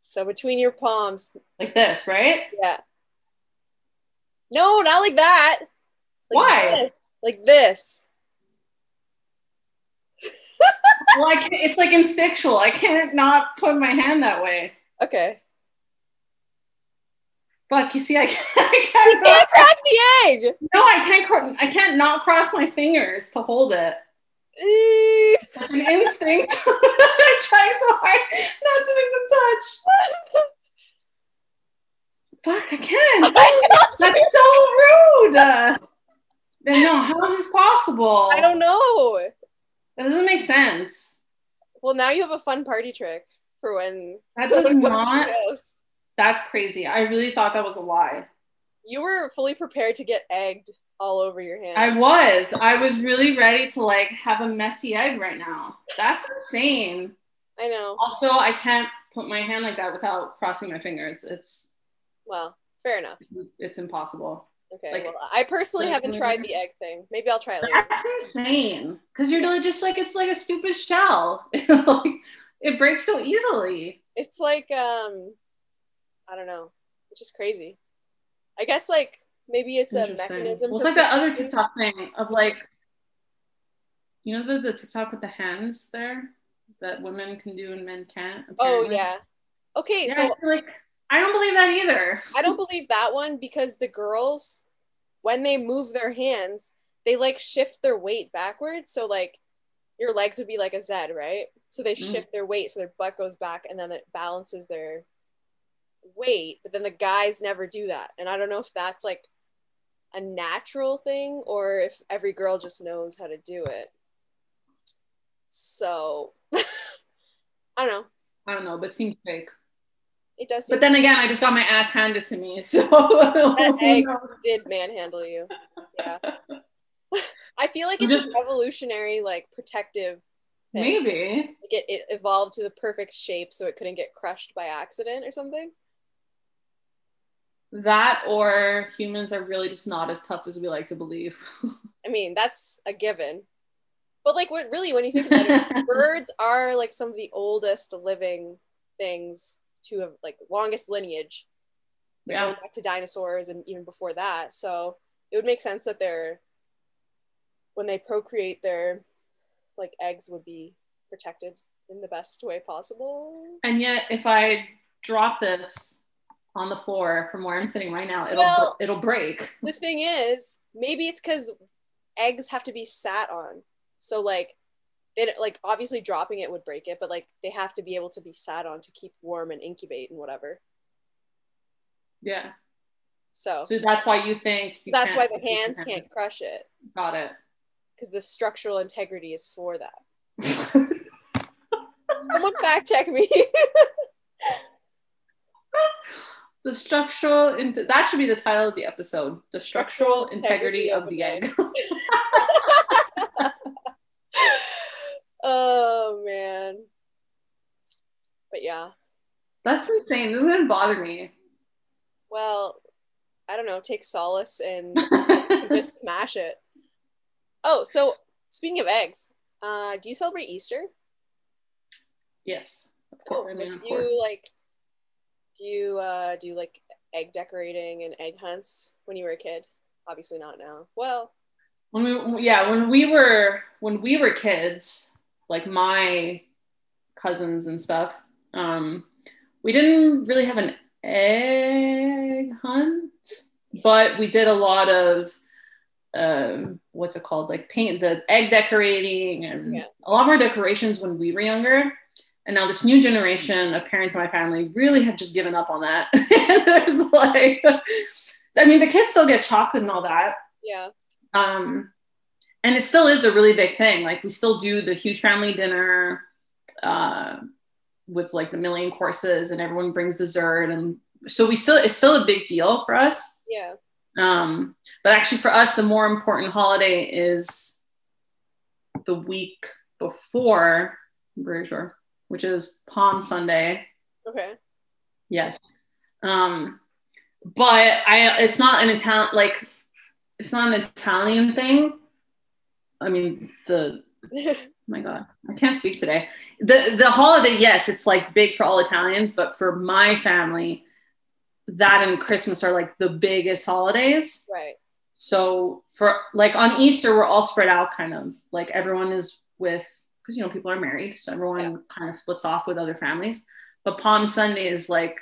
So between your palms. Like this, right? Yeah. No, not like that. Like Why? This. Like this. Well, I can't, it's like instinctual. I can't not put my hand that way. Okay. Fuck, you see, I can't, I can't, you can't crack the egg. No, I can't, I can't not cross my fingers to hold it. That's an instinct. I'm trying so hard not to make them touch. Fuck, I can't. Oh, that's so rude. Uh, no, how is this possible? I don't know. That doesn't make sense. Well, now you have a fun party trick for when that does not. Goes. That's crazy. I really thought that was a lie. You were fully prepared to get egged all over your hand. I was. I was really ready to like have a messy egg right now. That's insane. I know. Also, I can't put my hand like that without crossing my fingers. It's well, fair enough. It's impossible. Okay. Like, well, I personally like, haven't tried the egg thing. Maybe I'll try it later. That's insane. Because you're really just like it's like a stupid shell. Like, it breaks so easily. It's like um, I don't know. It's just crazy. I guess like. Maybe it's a mechanism. Well, it's like that other TikTok thing of like, you know, the, the TikTok with the hands there that women can do and men can't. Apparently. Oh yeah. Okay. Yeah, so I like, I don't believe that either. I don't believe that one because the girls, when they move their hands, they like shift their weight backwards. So like your legs would be like a Z, right? So they shift mm. their weight, so their butt goes back, and then it balances their weight. But then the guys never do that, and I don't know if that's like a natural thing or if every girl just knows how to do it. So I don't know. I don't know, but it seems fake. It does seem But then fake. Again, I just got my ass handed to me, so that egg did manhandle you. Yeah. I feel like it's just a revolutionary, like, protective thing. Maybe. Like it, it evolved to the perfect shape so it couldn't get crushed by accident or something. That, or humans are really just not as tough as we like to believe. I mean, that's a given. But, like, what really, when you think about it, birds are, like, some of the oldest living things to have, like, longest lineage. Like, yeah. Going back to dinosaurs and even before that. So it would make sense that they're, when they procreate, their like eggs would be protected in the best way possible. And yet, if I drop this on the floor from where I'm sitting right now, it'll well, it'll break. The thing is, maybe it's because eggs have to be sat on. So like, it like obviously dropping it would break it, but like they have to be able to be sat on to keep warm and incubate and whatever. Yeah. So. So that's why you think. You that's why the hands can't, can't crush it. Got it. Because the structural integrity is for that. Someone fact check me. The structural, in- that should be the title of the episode. The structural integrity, integrity of, of the egg. egg. Oh man. But yeah. That's insane. This is gonna bother me. Well, I don't know, take solace and just smash it. Oh, so speaking of eggs, uh, do you celebrate Easter? Yes. Cool. I mean, of course. Do you like do you uh, do like egg decorating and egg hunts when you were a kid? Obviously not now. Well, when we yeah, when we were when we were kids, like my cousins and stuff, um, we didn't really have an egg hunt, but we did a lot of um what's it called like paint the egg decorating and yeah. a lot more decorations when we were younger, and now this new generation of parents in my family really have just given up on that. There's like I mean the kids still get chocolate and all that, yeah um and it still is a really big thing. Like we still do the huge family dinner uh with like the million courses and everyone brings dessert, and so we still it's still a big deal for us. yeah Um, but actually for us, the more important holiday is the week before, I'm pretty sure, which is Palm Sunday. Okay. Yes. Um, but I, it's not an Italian, like, it's not an Italian thing. I mean, the, oh my God, I can't speak today. The, the holiday, yes, it's like big for all Italians, but for my family, that and Christmas are like the biggest holidays, right? So for like on Easter we're all spread out, kind of like everyone is with, because you know people are married, so everyone yeah. kind of splits off with other families. But Palm Sunday is like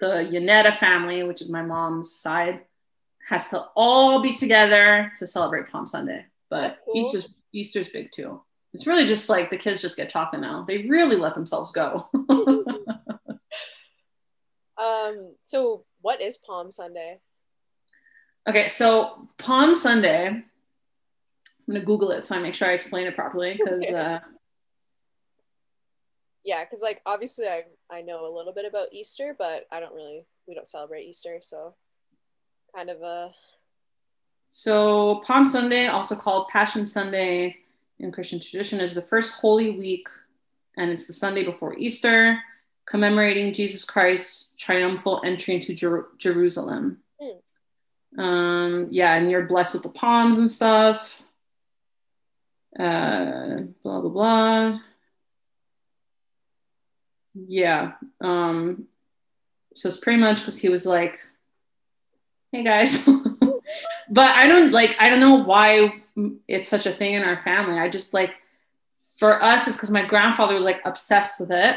the Yanetta family, which is my mom's side, has to all be together to celebrate Palm Sunday. But cool. Easter's, Easter's big too. It's really just like the kids just get chocolate now. They really let themselves go. Um, so what is Palm Sunday? Okay, so Palm Sunday, I'm going to Google it so I make sure I explain it properly, because uh... yeah, because like obviously I I know a little bit about Easter, but I don't really, we don't celebrate Easter, so kind of a... So Palm Sunday, also called Passion Sunday in Christian tradition, is the first Holy Week, and it's the Sunday before Easter, commemorating Jesus Christ's triumphal entry into Jer- Jerusalem. Mm. Um, yeah, and you're blessed with the palms and stuff. Uh, blah, blah, blah. Yeah. Um, so it's pretty much because he was like, hey guys. But I don't like, I don't know why it's such a thing in our family. I just like, for us, it's because my grandfather was like obsessed with it.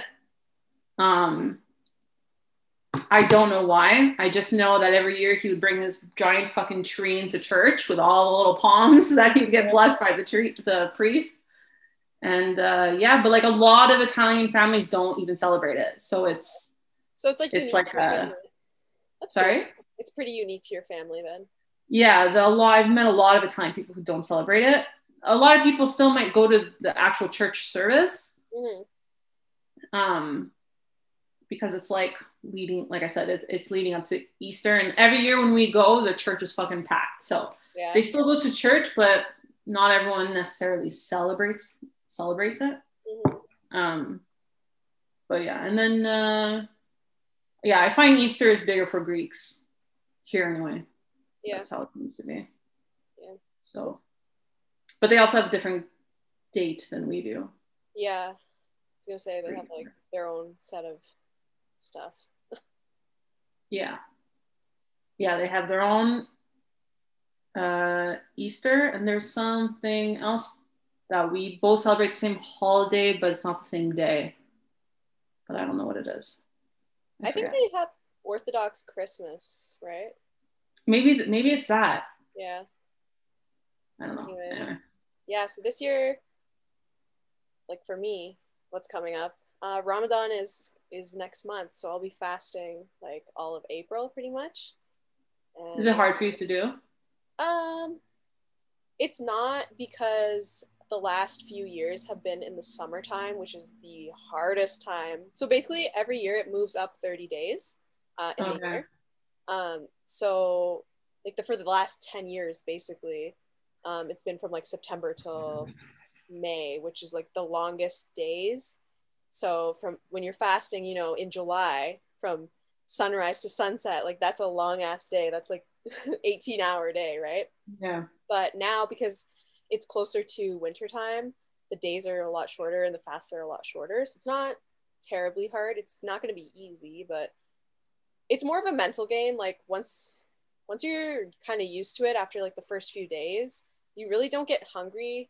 Um, I don't know why. I just know that every year he would bring this giant fucking tree into church with all the little palms that he'd get blessed by the tree, the priest. And uh, yeah, but like a lot of Italian families don't even celebrate it. So it's, so it's like, it's like, uh, sorry, pretty, it's pretty unique to your family then. Yeah. The, a lot, I've met a lot of Italian people who don't celebrate it. A lot of people still might go to the actual church service. Mm-hmm. Um, because it's like leading, like I said, it, it's leading up to Easter, and every year when we go, the church is fucking packed. So yeah. They still go to church, but not everyone necessarily celebrates, celebrates it. Mm-hmm. Um, but yeah. And then, uh, yeah, I find Easter is bigger for Greeks here anyway. Yeah. That's how it needs to be. Yeah. So, but they also have a different date than we do. Yeah. I was going to say they have like their own set of stuff. Yeah. Yeah, they have their own uh, Easter, and there's something else that we both celebrate the same holiday, but it's not the same day. But I don't know what it is. I, I think they have Orthodox Christmas, right? Maybe maybe it's that. Yeah. I don't know. Anyway. Anyway. Yeah, so this year, like for me, what's coming up? Uh, Ramadan is is next month, so I'll be fasting like all of April pretty much. And is it hard for you to do? Um, it's not, because the last few years have been in the summertime, which is the hardest time. So basically every year it moves up thirty days uh, in okay. the year. Um, so like the, for the last ten years, basically, um, it's been from like September till May, which is like the longest days. So from when you're fasting, you know, in July from sunrise to sunset, like that's a long ass day. That's like eighteen hour day, right? Yeah. But now because it's closer to wintertime, the days are a lot shorter and the fasts are a lot shorter. So it's not terribly hard. It's not going to be easy, but it's more of a mental game. Like once, once you're kind of used to it after like the first few days, you really don't get hungry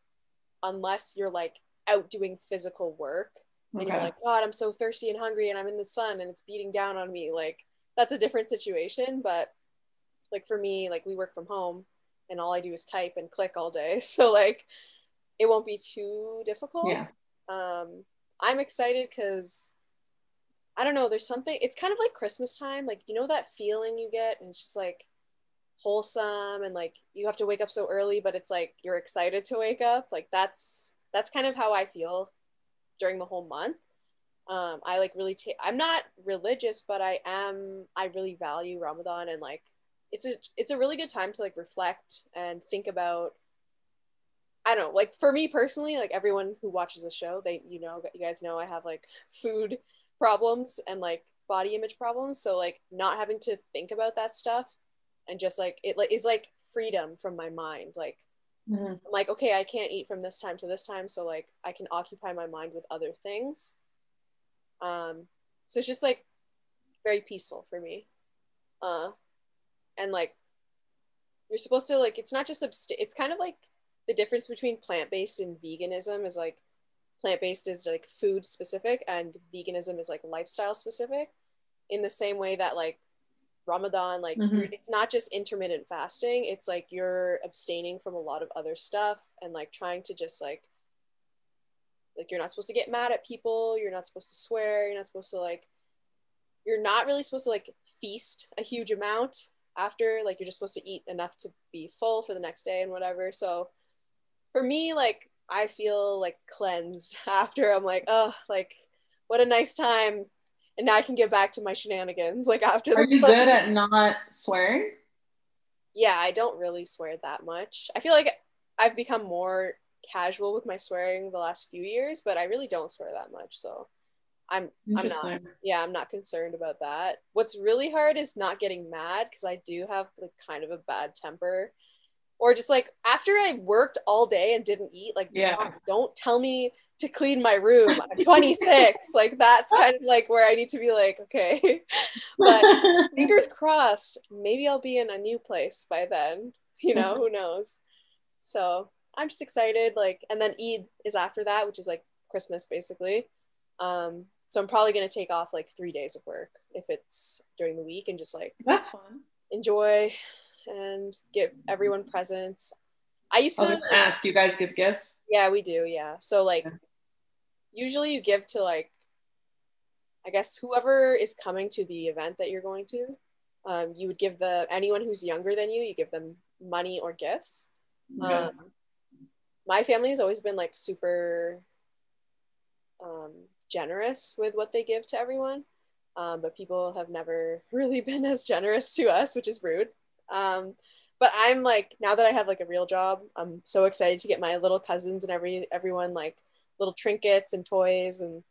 unless you're like out doing physical work. And okay. You're like, God, I'm so thirsty and hungry and I'm in the sun and it's beating down on me. Like, that's a different situation. But like for me, like we work from home and all I do is type and click all day. So like, it won't be too difficult. Yeah. Um, I'm excited because I don't know, there's something, it's kind of like Christmas time. Like, you know, that feeling you get, and it's just like wholesome, and like, you have to wake up so early, but it's like, you're excited to wake up. Like that's, that's kind of how I feel during the whole month. um I like really take I'm not religious, but I am I really value Ramadan, and like it's a it's a really good time to like reflect and think about, I don't know, like for me personally, like everyone who watches the show, they you know you guys know I have like food problems and like body image problems, so like not having to think about that stuff and just like it is like freedom from my mind. Like Mm-hmm. I'm like, okay, I can't eat from this time to this time, so like I can occupy my mind with other things. Um so it's just like very peaceful for me. Uh and like you're supposed to like it's not just abst- it's kind of like the difference between plant-based and veganism is like plant-based is like food specific and veganism is like lifestyle specific, in the same way that like Ramadan, like mm-hmm. it's not just intermittent fasting, it's like you're abstaining from a lot of other stuff and like trying to just like like you're not supposed to get mad at people, you're not supposed to swear, you're not supposed to like you're not really supposed to like feast a huge amount after, like you're just supposed to eat enough to be full for the next day and whatever. So for me, like I feel like cleansed after. I'm like, oh, like what a nice time. And now I can get back to my shenanigans. Like after. Are you good at not swearing? Yeah, I don't really swear that much. I feel like I've become more casual with my swearing the last few years, but I really don't swear that much. So I'm, I'm not. Yeah, I'm not concerned about that. What's really hard is not getting mad, because I do have like kind of a bad temper, or just like after I worked all day and didn't eat. Like yeah. God, don't tell me to clean my room. I'm twenty-six. Like that's kind of like where I need to be like, okay. But fingers crossed, maybe I'll be in a new place by then, you know, who knows. So I'm just excited, like, and then Eid is after that, which is like Christmas basically. Um so I'm probably gonna take off like three days of work if it's during the week, and just like That's fun. enjoy and give everyone presents. I used to I was gonna ask, do you guys give gifts? Yeah, we do. Yeah. So like, yeah. usually you give to like, I guess whoever is coming to the event that you're going to, um, you would give the, anyone who's younger than you, you give them money or gifts. Yeah. Um, my family has always been like super um, generous with what they give to everyone. Um, but people have never really been as generous to us, which is rude. Um, but I'm like, now that I have like a real job, I'm so excited to get my little cousins and every everyone like little trinkets and toys, and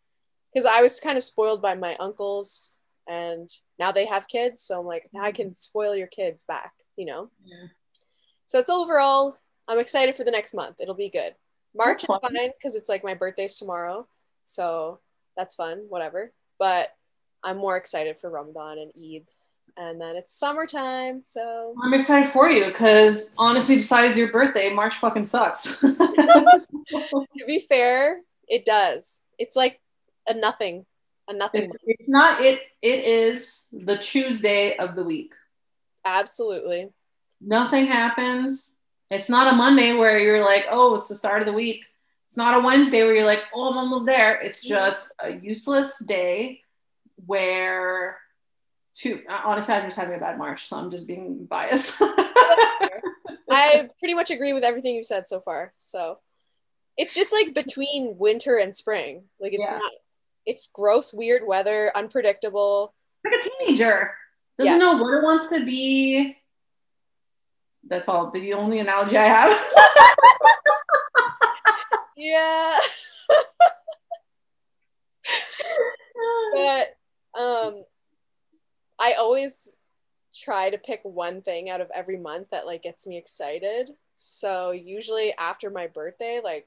because I was kind of spoiled by my uncles, and now they have kids, so I'm like, now I can spoil your kids back, you know? Yeah. So it's overall, I'm excited for the next month. It'll be good. March is fine because it's like my birthday's tomorrow, so that's fun, whatever. But I'm more excited for Ramadan and Eid, and then it's summertime, so I'm excited for you because honestly, besides your birthday, March fucking sucks. To be fair, it does. It's like a nothing, a nothing. It's, it's not. It it is the Tuesday of the week. Absolutely. Nothing happens. It's not a Monday where you're like, oh, it's the start of the week. It's not a Wednesday where you're like, oh, I'm almost there. It's just a useless day. Where to honestly, I'm just having a bad March, so I'm just being biased. I pretty much agree with everything you've said so far. So it's just like between winter and spring. Like it's yeah. not, it's gross, weird weather, unpredictable. Like a teenager doesn't yeah. know what it wants to be. That's all. The only analogy I have. yeah. But um I always try to pick one thing out of every month that like gets me excited. So usually after my birthday, like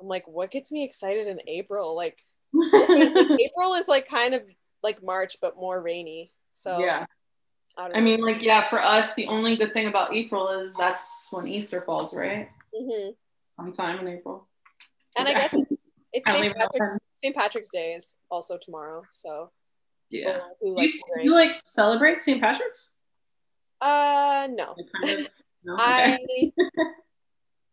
I'm like, what gets me excited in April? Like April is like kind of like March but more rainy, so yeah I, don't know. I mean like yeah for us the only good thing about April is that's when Easter falls, right? Mm-hmm. Sometime in April. And yeah. I guess it's, it's Saint Patrick's, Saint Patrick's Day is also tomorrow, so yeah. Who, who do, you, do you like celebrate Saint Patrick's? Uh, no. Kind of, no? Okay. I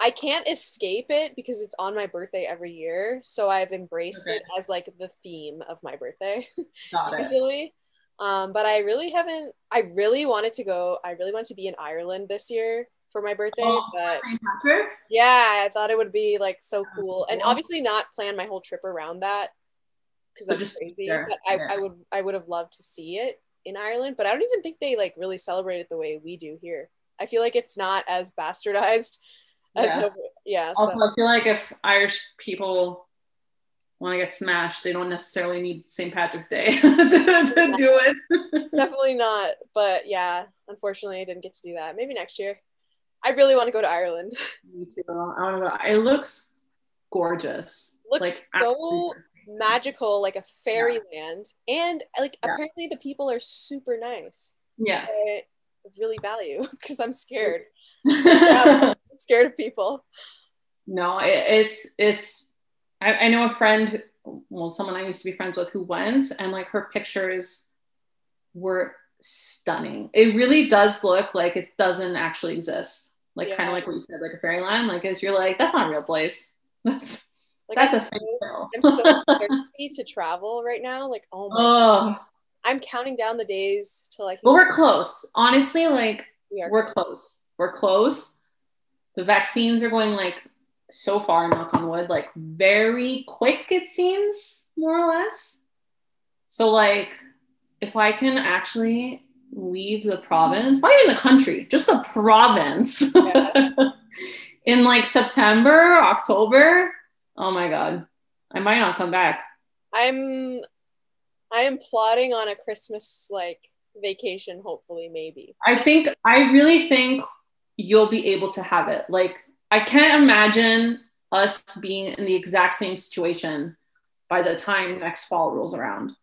I can't escape it because it's on my birthday every year, so I've embraced okay. it as like the theme of my birthday. Got usually. It. Um, but I really haven't. I really wanted to go. I really wanted to be in Ireland this year for my birthday, oh, but Saint Patrick's? Yeah, I thought it would be like so cool, and obviously not plan my whole trip around that because that's just crazy. There, but I, I would, I would have loved to see it in Ireland, but I don't even think they like really celebrate it the way we do here. I feel like it's not as bastardized. As yeah. So, yeah. Also, so. I feel like if Irish people want to get smashed, they don't necessarily need Saint Patrick's Day to, to do it. Definitely not. But yeah, unfortunately, I didn't get to do that. Maybe next year. I really want to go to Ireland. Me too. I want to go. It looks gorgeous. Looks like, so magical, like a fairyland. Yeah. And like yeah. apparently the people are super nice. Yeah. I really value because I'm scared. I'm scared of people. No, it, it's it's. I, I know a friend, well, someone I used to be friends with who went, and like her pictures were stunning. It really does look like it doesn't actually exist. Like yeah. kind of like what you said, like a fairyland. Like it's you're like, that's not a real place. That's like, that's I'm a fairytale. I'm so thirsty to travel right now. Like oh my oh. God. I'm counting down the days till like. Well, we're close. Honestly, like we are we're close. close. We're close. The vaccines are going like so far, knock on wood, like very quick. It seems more or less. So like. If I can actually leave the province, not even the country, just the province yeah. in like September, October, oh my God, I might not come back. I'm, I am plotting on a Christmas like vacation, hopefully, maybe. I think, I really think you'll be able to have it. Like, I can't imagine us being in the exact same situation by the time next fall rolls around.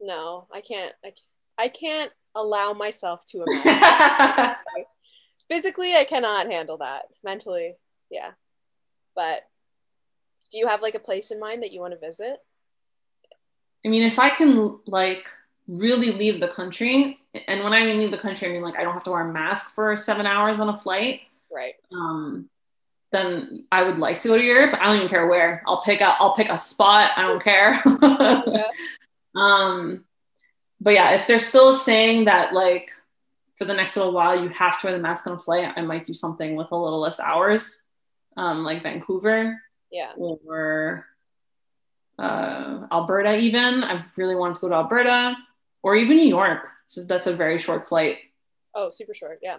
No, I can't, I can't. I can't allow myself to imagine. Physically, I cannot handle that. Mentally, yeah. But do you have like a place in mind that you want to visit? I mean, if I can like really leave the country. And when I mean leave the country, I mean, like, I don't have to wear a mask for seven hours on a flight. Right. Um, then I would like to go to Europe. I don't even care where. I'll pick a, I'll pick a spot. I don't care. Yeah. Um, but yeah, if they're still saying that, like, for the next little while, you have to wear the mask on a flight, I might do something with a little less hours, um, like Vancouver. Yeah. Or uh, Alberta even. I really wanted to go to Alberta, or even New York. So that's a very short flight. Oh, super short. Yeah.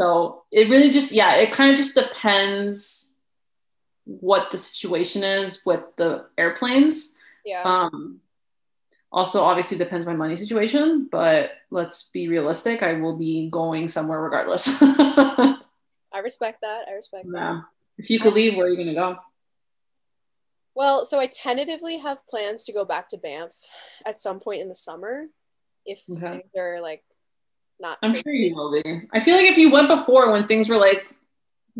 So it really just, yeah, it kind of just depends what the situation is with the airplanes. Yeah. Um, also, obviously, depends my money situation, but let's be realistic. I will be going somewhere regardless. I respect that. I respect yeah. that. If you could leave, where are you going to go? Well, so I tentatively have plans to go back to Banff at some point in the summer. If okay. they're like not. I'm crazy. Sure you will be. I feel like if you went before when things were like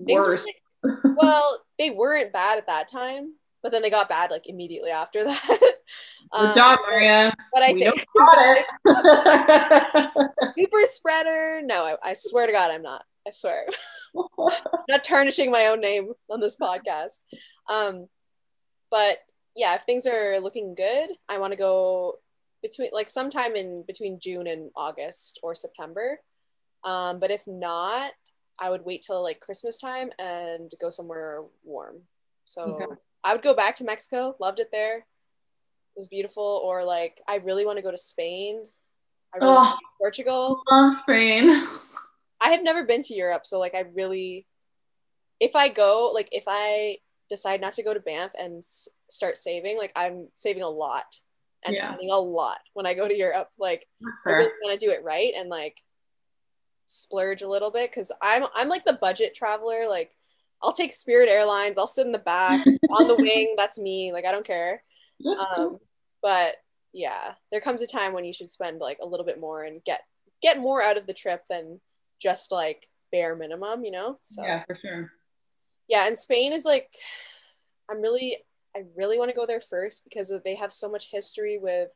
things worse. Were like, well, they weren't bad at that time, but then they got bad like immediately after that. Good um, job, Maria. But I we think super spreader. No, I, I swear to God, I'm not. I swear, not tarnishing my own name on this podcast. Um, but yeah, if things are looking good, I want to go between like sometime in between June and August or September. Um, but if not, I would wait till like Christmas time and go somewhere warm. So okay. I would go back to Mexico. Loved it there. It was beautiful. Or like, I really want to go to Spain. I really oh, want to go to Portugal. Love Spain. I have never been to Europe, so like I really, if I go, like if I decide not to go to Banff and s- start saving, like I'm saving a lot and yeah. spending a lot when I go to Europe. Like I really want to do it right and like splurge a little bit, because I'm I'm like the budget traveler. Like I'll take Spirit Airlines. I'll sit in the back on the wing. That's me. Like I don't care. Um, but yeah, there comes a time when you should spend like a little bit more and get get more out of the trip than just like bare minimum, you know? So yeah, for sure. Yeah, and Spain is like, I'm really, I really want to go there first because they have so much history with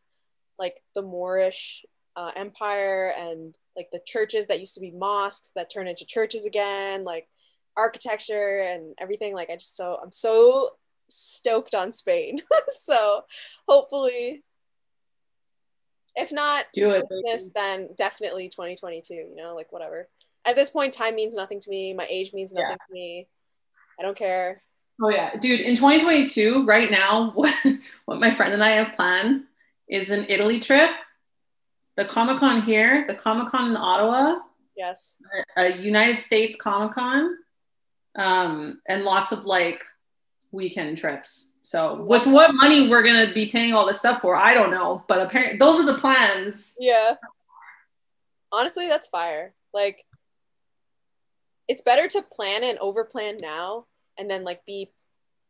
like the Moorish uh, empire and like the churches that used to be mosques that turn into churches again, like architecture and everything. Like I just so, I'm so stoked on Spain. So hopefully, if not this, then definitely twenty twenty-two, you know, like whatever. At this point, time means nothing to me. My age means nothing yeah. to me. I don't care. Oh yeah. Dude, in twenty twenty-two, right now, what, what my friend and I have planned is an Italy trip, the Comic-Con here, the Comic-Con in Ottawa. Yes. A, a United States Comic-Con, um, and lots of like weekend trips. So with what money we're going to be paying all this stuff for, I don't know. But apparently those are the plans. Yeah. Honestly, that's fire. Like, it's better to plan and overplan now and then like be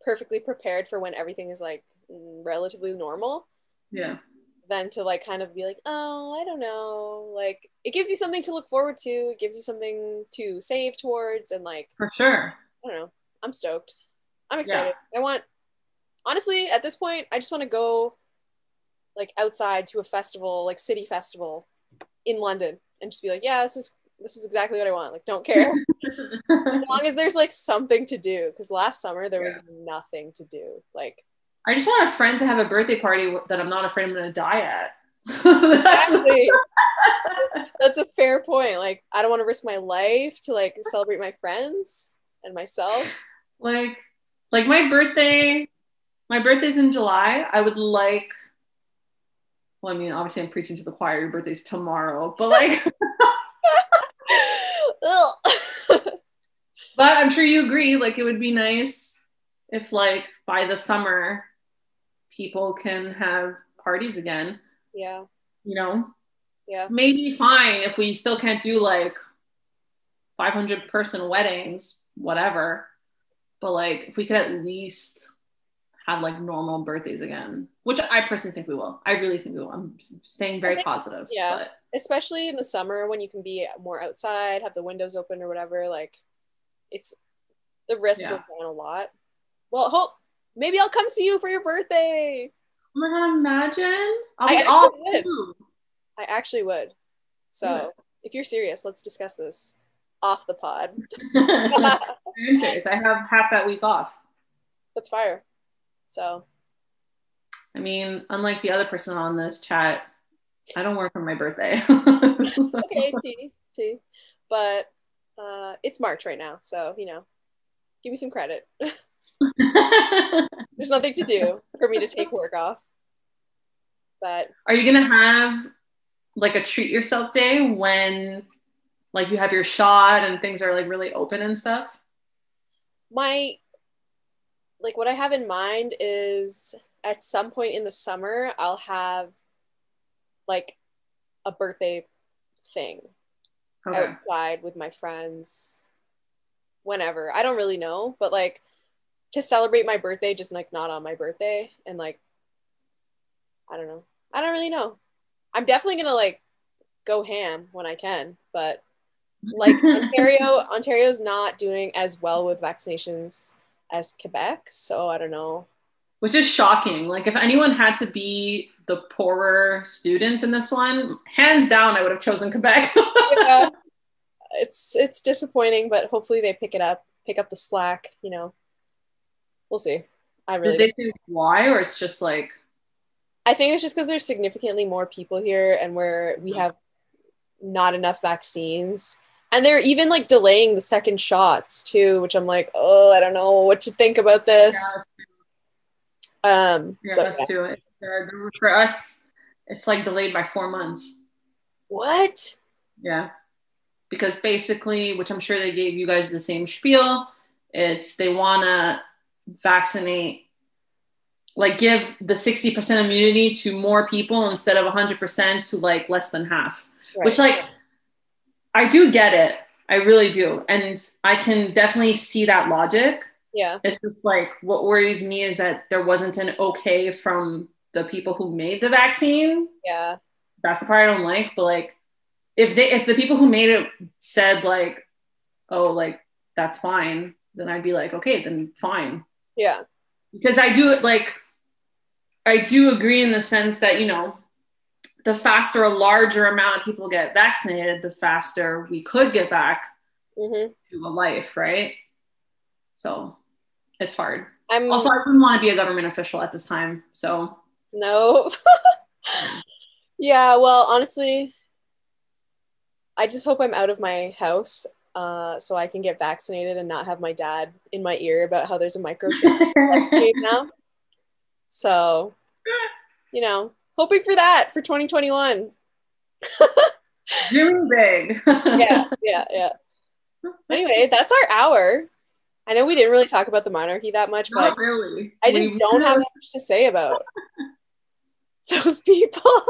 perfectly prepared for when everything is like relatively normal. Yeah. Than to like kind of be like, oh, I don't know. Like it gives you something to look forward to. It gives you something to save towards and like. For sure. I don't know. I'm stoked. I'm excited. Yeah. I want... Honestly, at this point, I just want to go like outside to a festival, like city festival in London, and just be like, yeah, this is this is exactly what I want. Like, don't care. As long as there's like something to do, because last summer there yeah. was nothing to do. Like, I just want a friend to have a birthday party that I'm not afraid I'm going to die at. Exactly. That's a fair point. Like, I don't want to risk my life to like celebrate my friends and myself. Like, like my birthday... My birthday's in July. I would like, well, I mean, obviously I'm preaching to the choir, your birthday's tomorrow, but like, but I'm sure you agree, like it would be nice if like by the summer people can have parties again. Yeah. You know? Yeah. Maybe fine if we still can't do like five hundred person weddings, whatever. But like, if we could at least have like normal birthdays again, which I personally think we will. I really think we will. I'm staying very think, positive. Yeah, but especially in the summer when you can be more outside, have the windows open or whatever, like it's, the risk yeah. goes down a lot. Well, hope, maybe I'll come see you for your birthday. Oh my God, imagine. I'll I be all would. I actually would. So yeah. If you're serious, let's discuss this off the pod. I'm serious. I have half that week off. That's fire. So. I mean, unlike the other person on this chat, I don't work on my birthday. Okay, T, T. But uh, it's March right now, so, you know, give me some credit. There's nothing to do for me to take work off. But are you gonna have like a treat yourself day when like you have your shot and things are like really open and stuff? My like what I have in mind is at some point in the summer I'll have like a birthday thing okay. outside with my friends whenever. I don't really know, but like to celebrate my birthday, just like not on my birthday. And like I don't know. I don't really know. I'm definitely gonna like go ham when I can, but like Ontario Ontario's not doing as well with vaccinations as Quebec, so I don't know. Which is shocking. Like if anyone had to be the poorer student in this one, hands down I would have chosen Quebec. Yeah. It's it's disappointing, but hopefully they pick it up, pick up the slack, you know. We'll see. I really Did they say why, or it's just like I think it's just because there's significantly more people here and where we have not enough vaccines. And they're even like delaying the second shots too, which I'm like, oh, I don't know what to think about this. Yeah, um, yeah, let's yeah. do it. For us, it's like delayed by four months. What? Yeah. Because basically, which I'm sure they gave you guys the same spiel, it's they want to vaccinate like give the sixty percent immunity to more people instead of one hundred percent to like less than half, right. Which like, I do get it. I really do. And I can definitely see that logic. Yeah. It's just like, what worries me is that there wasn't an okay from the people who made the vaccine. Yeah. That's the part I don't like, but like, if they, if the people who made it said like, oh, like, that's fine. Then I'd be like, okay, then fine. Yeah. Because I do it like, I do agree in the sense that, you know, the faster a larger amount of people get vaccinated, the faster we could get back mm-hmm. to a life, right? So it's hard. I'm, also, I wouldn't want to be a government official at this time, so. No. Yeah, well, honestly, I just hope I'm out of my house uh, so I can get vaccinated and not have my dad in my ear about how there's a microchip now. So, you know, hoping for that for twenty twenty-one. Dream big. yeah, yeah, yeah. Anyway, that's our hour. I know we didn't really talk about the monarchy that much, but not really. I just we don't know. have much to say about those people.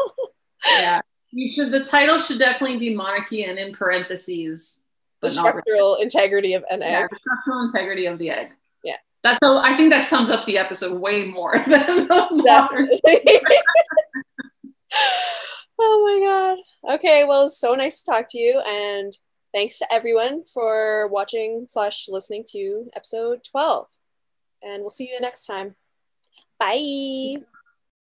Yeah, you should. The title should definitely be monarchy, and in parentheses, the structural really. integrity of an egg. Yeah, the structural integrity of the egg. Yeah, that's. A, I think that sums up the episode way more than the monarchy. Oh my god. Okay, well, so nice to talk to you, and thanks to everyone for watching slash listening to episode twelve. And we'll see you next time. Bye.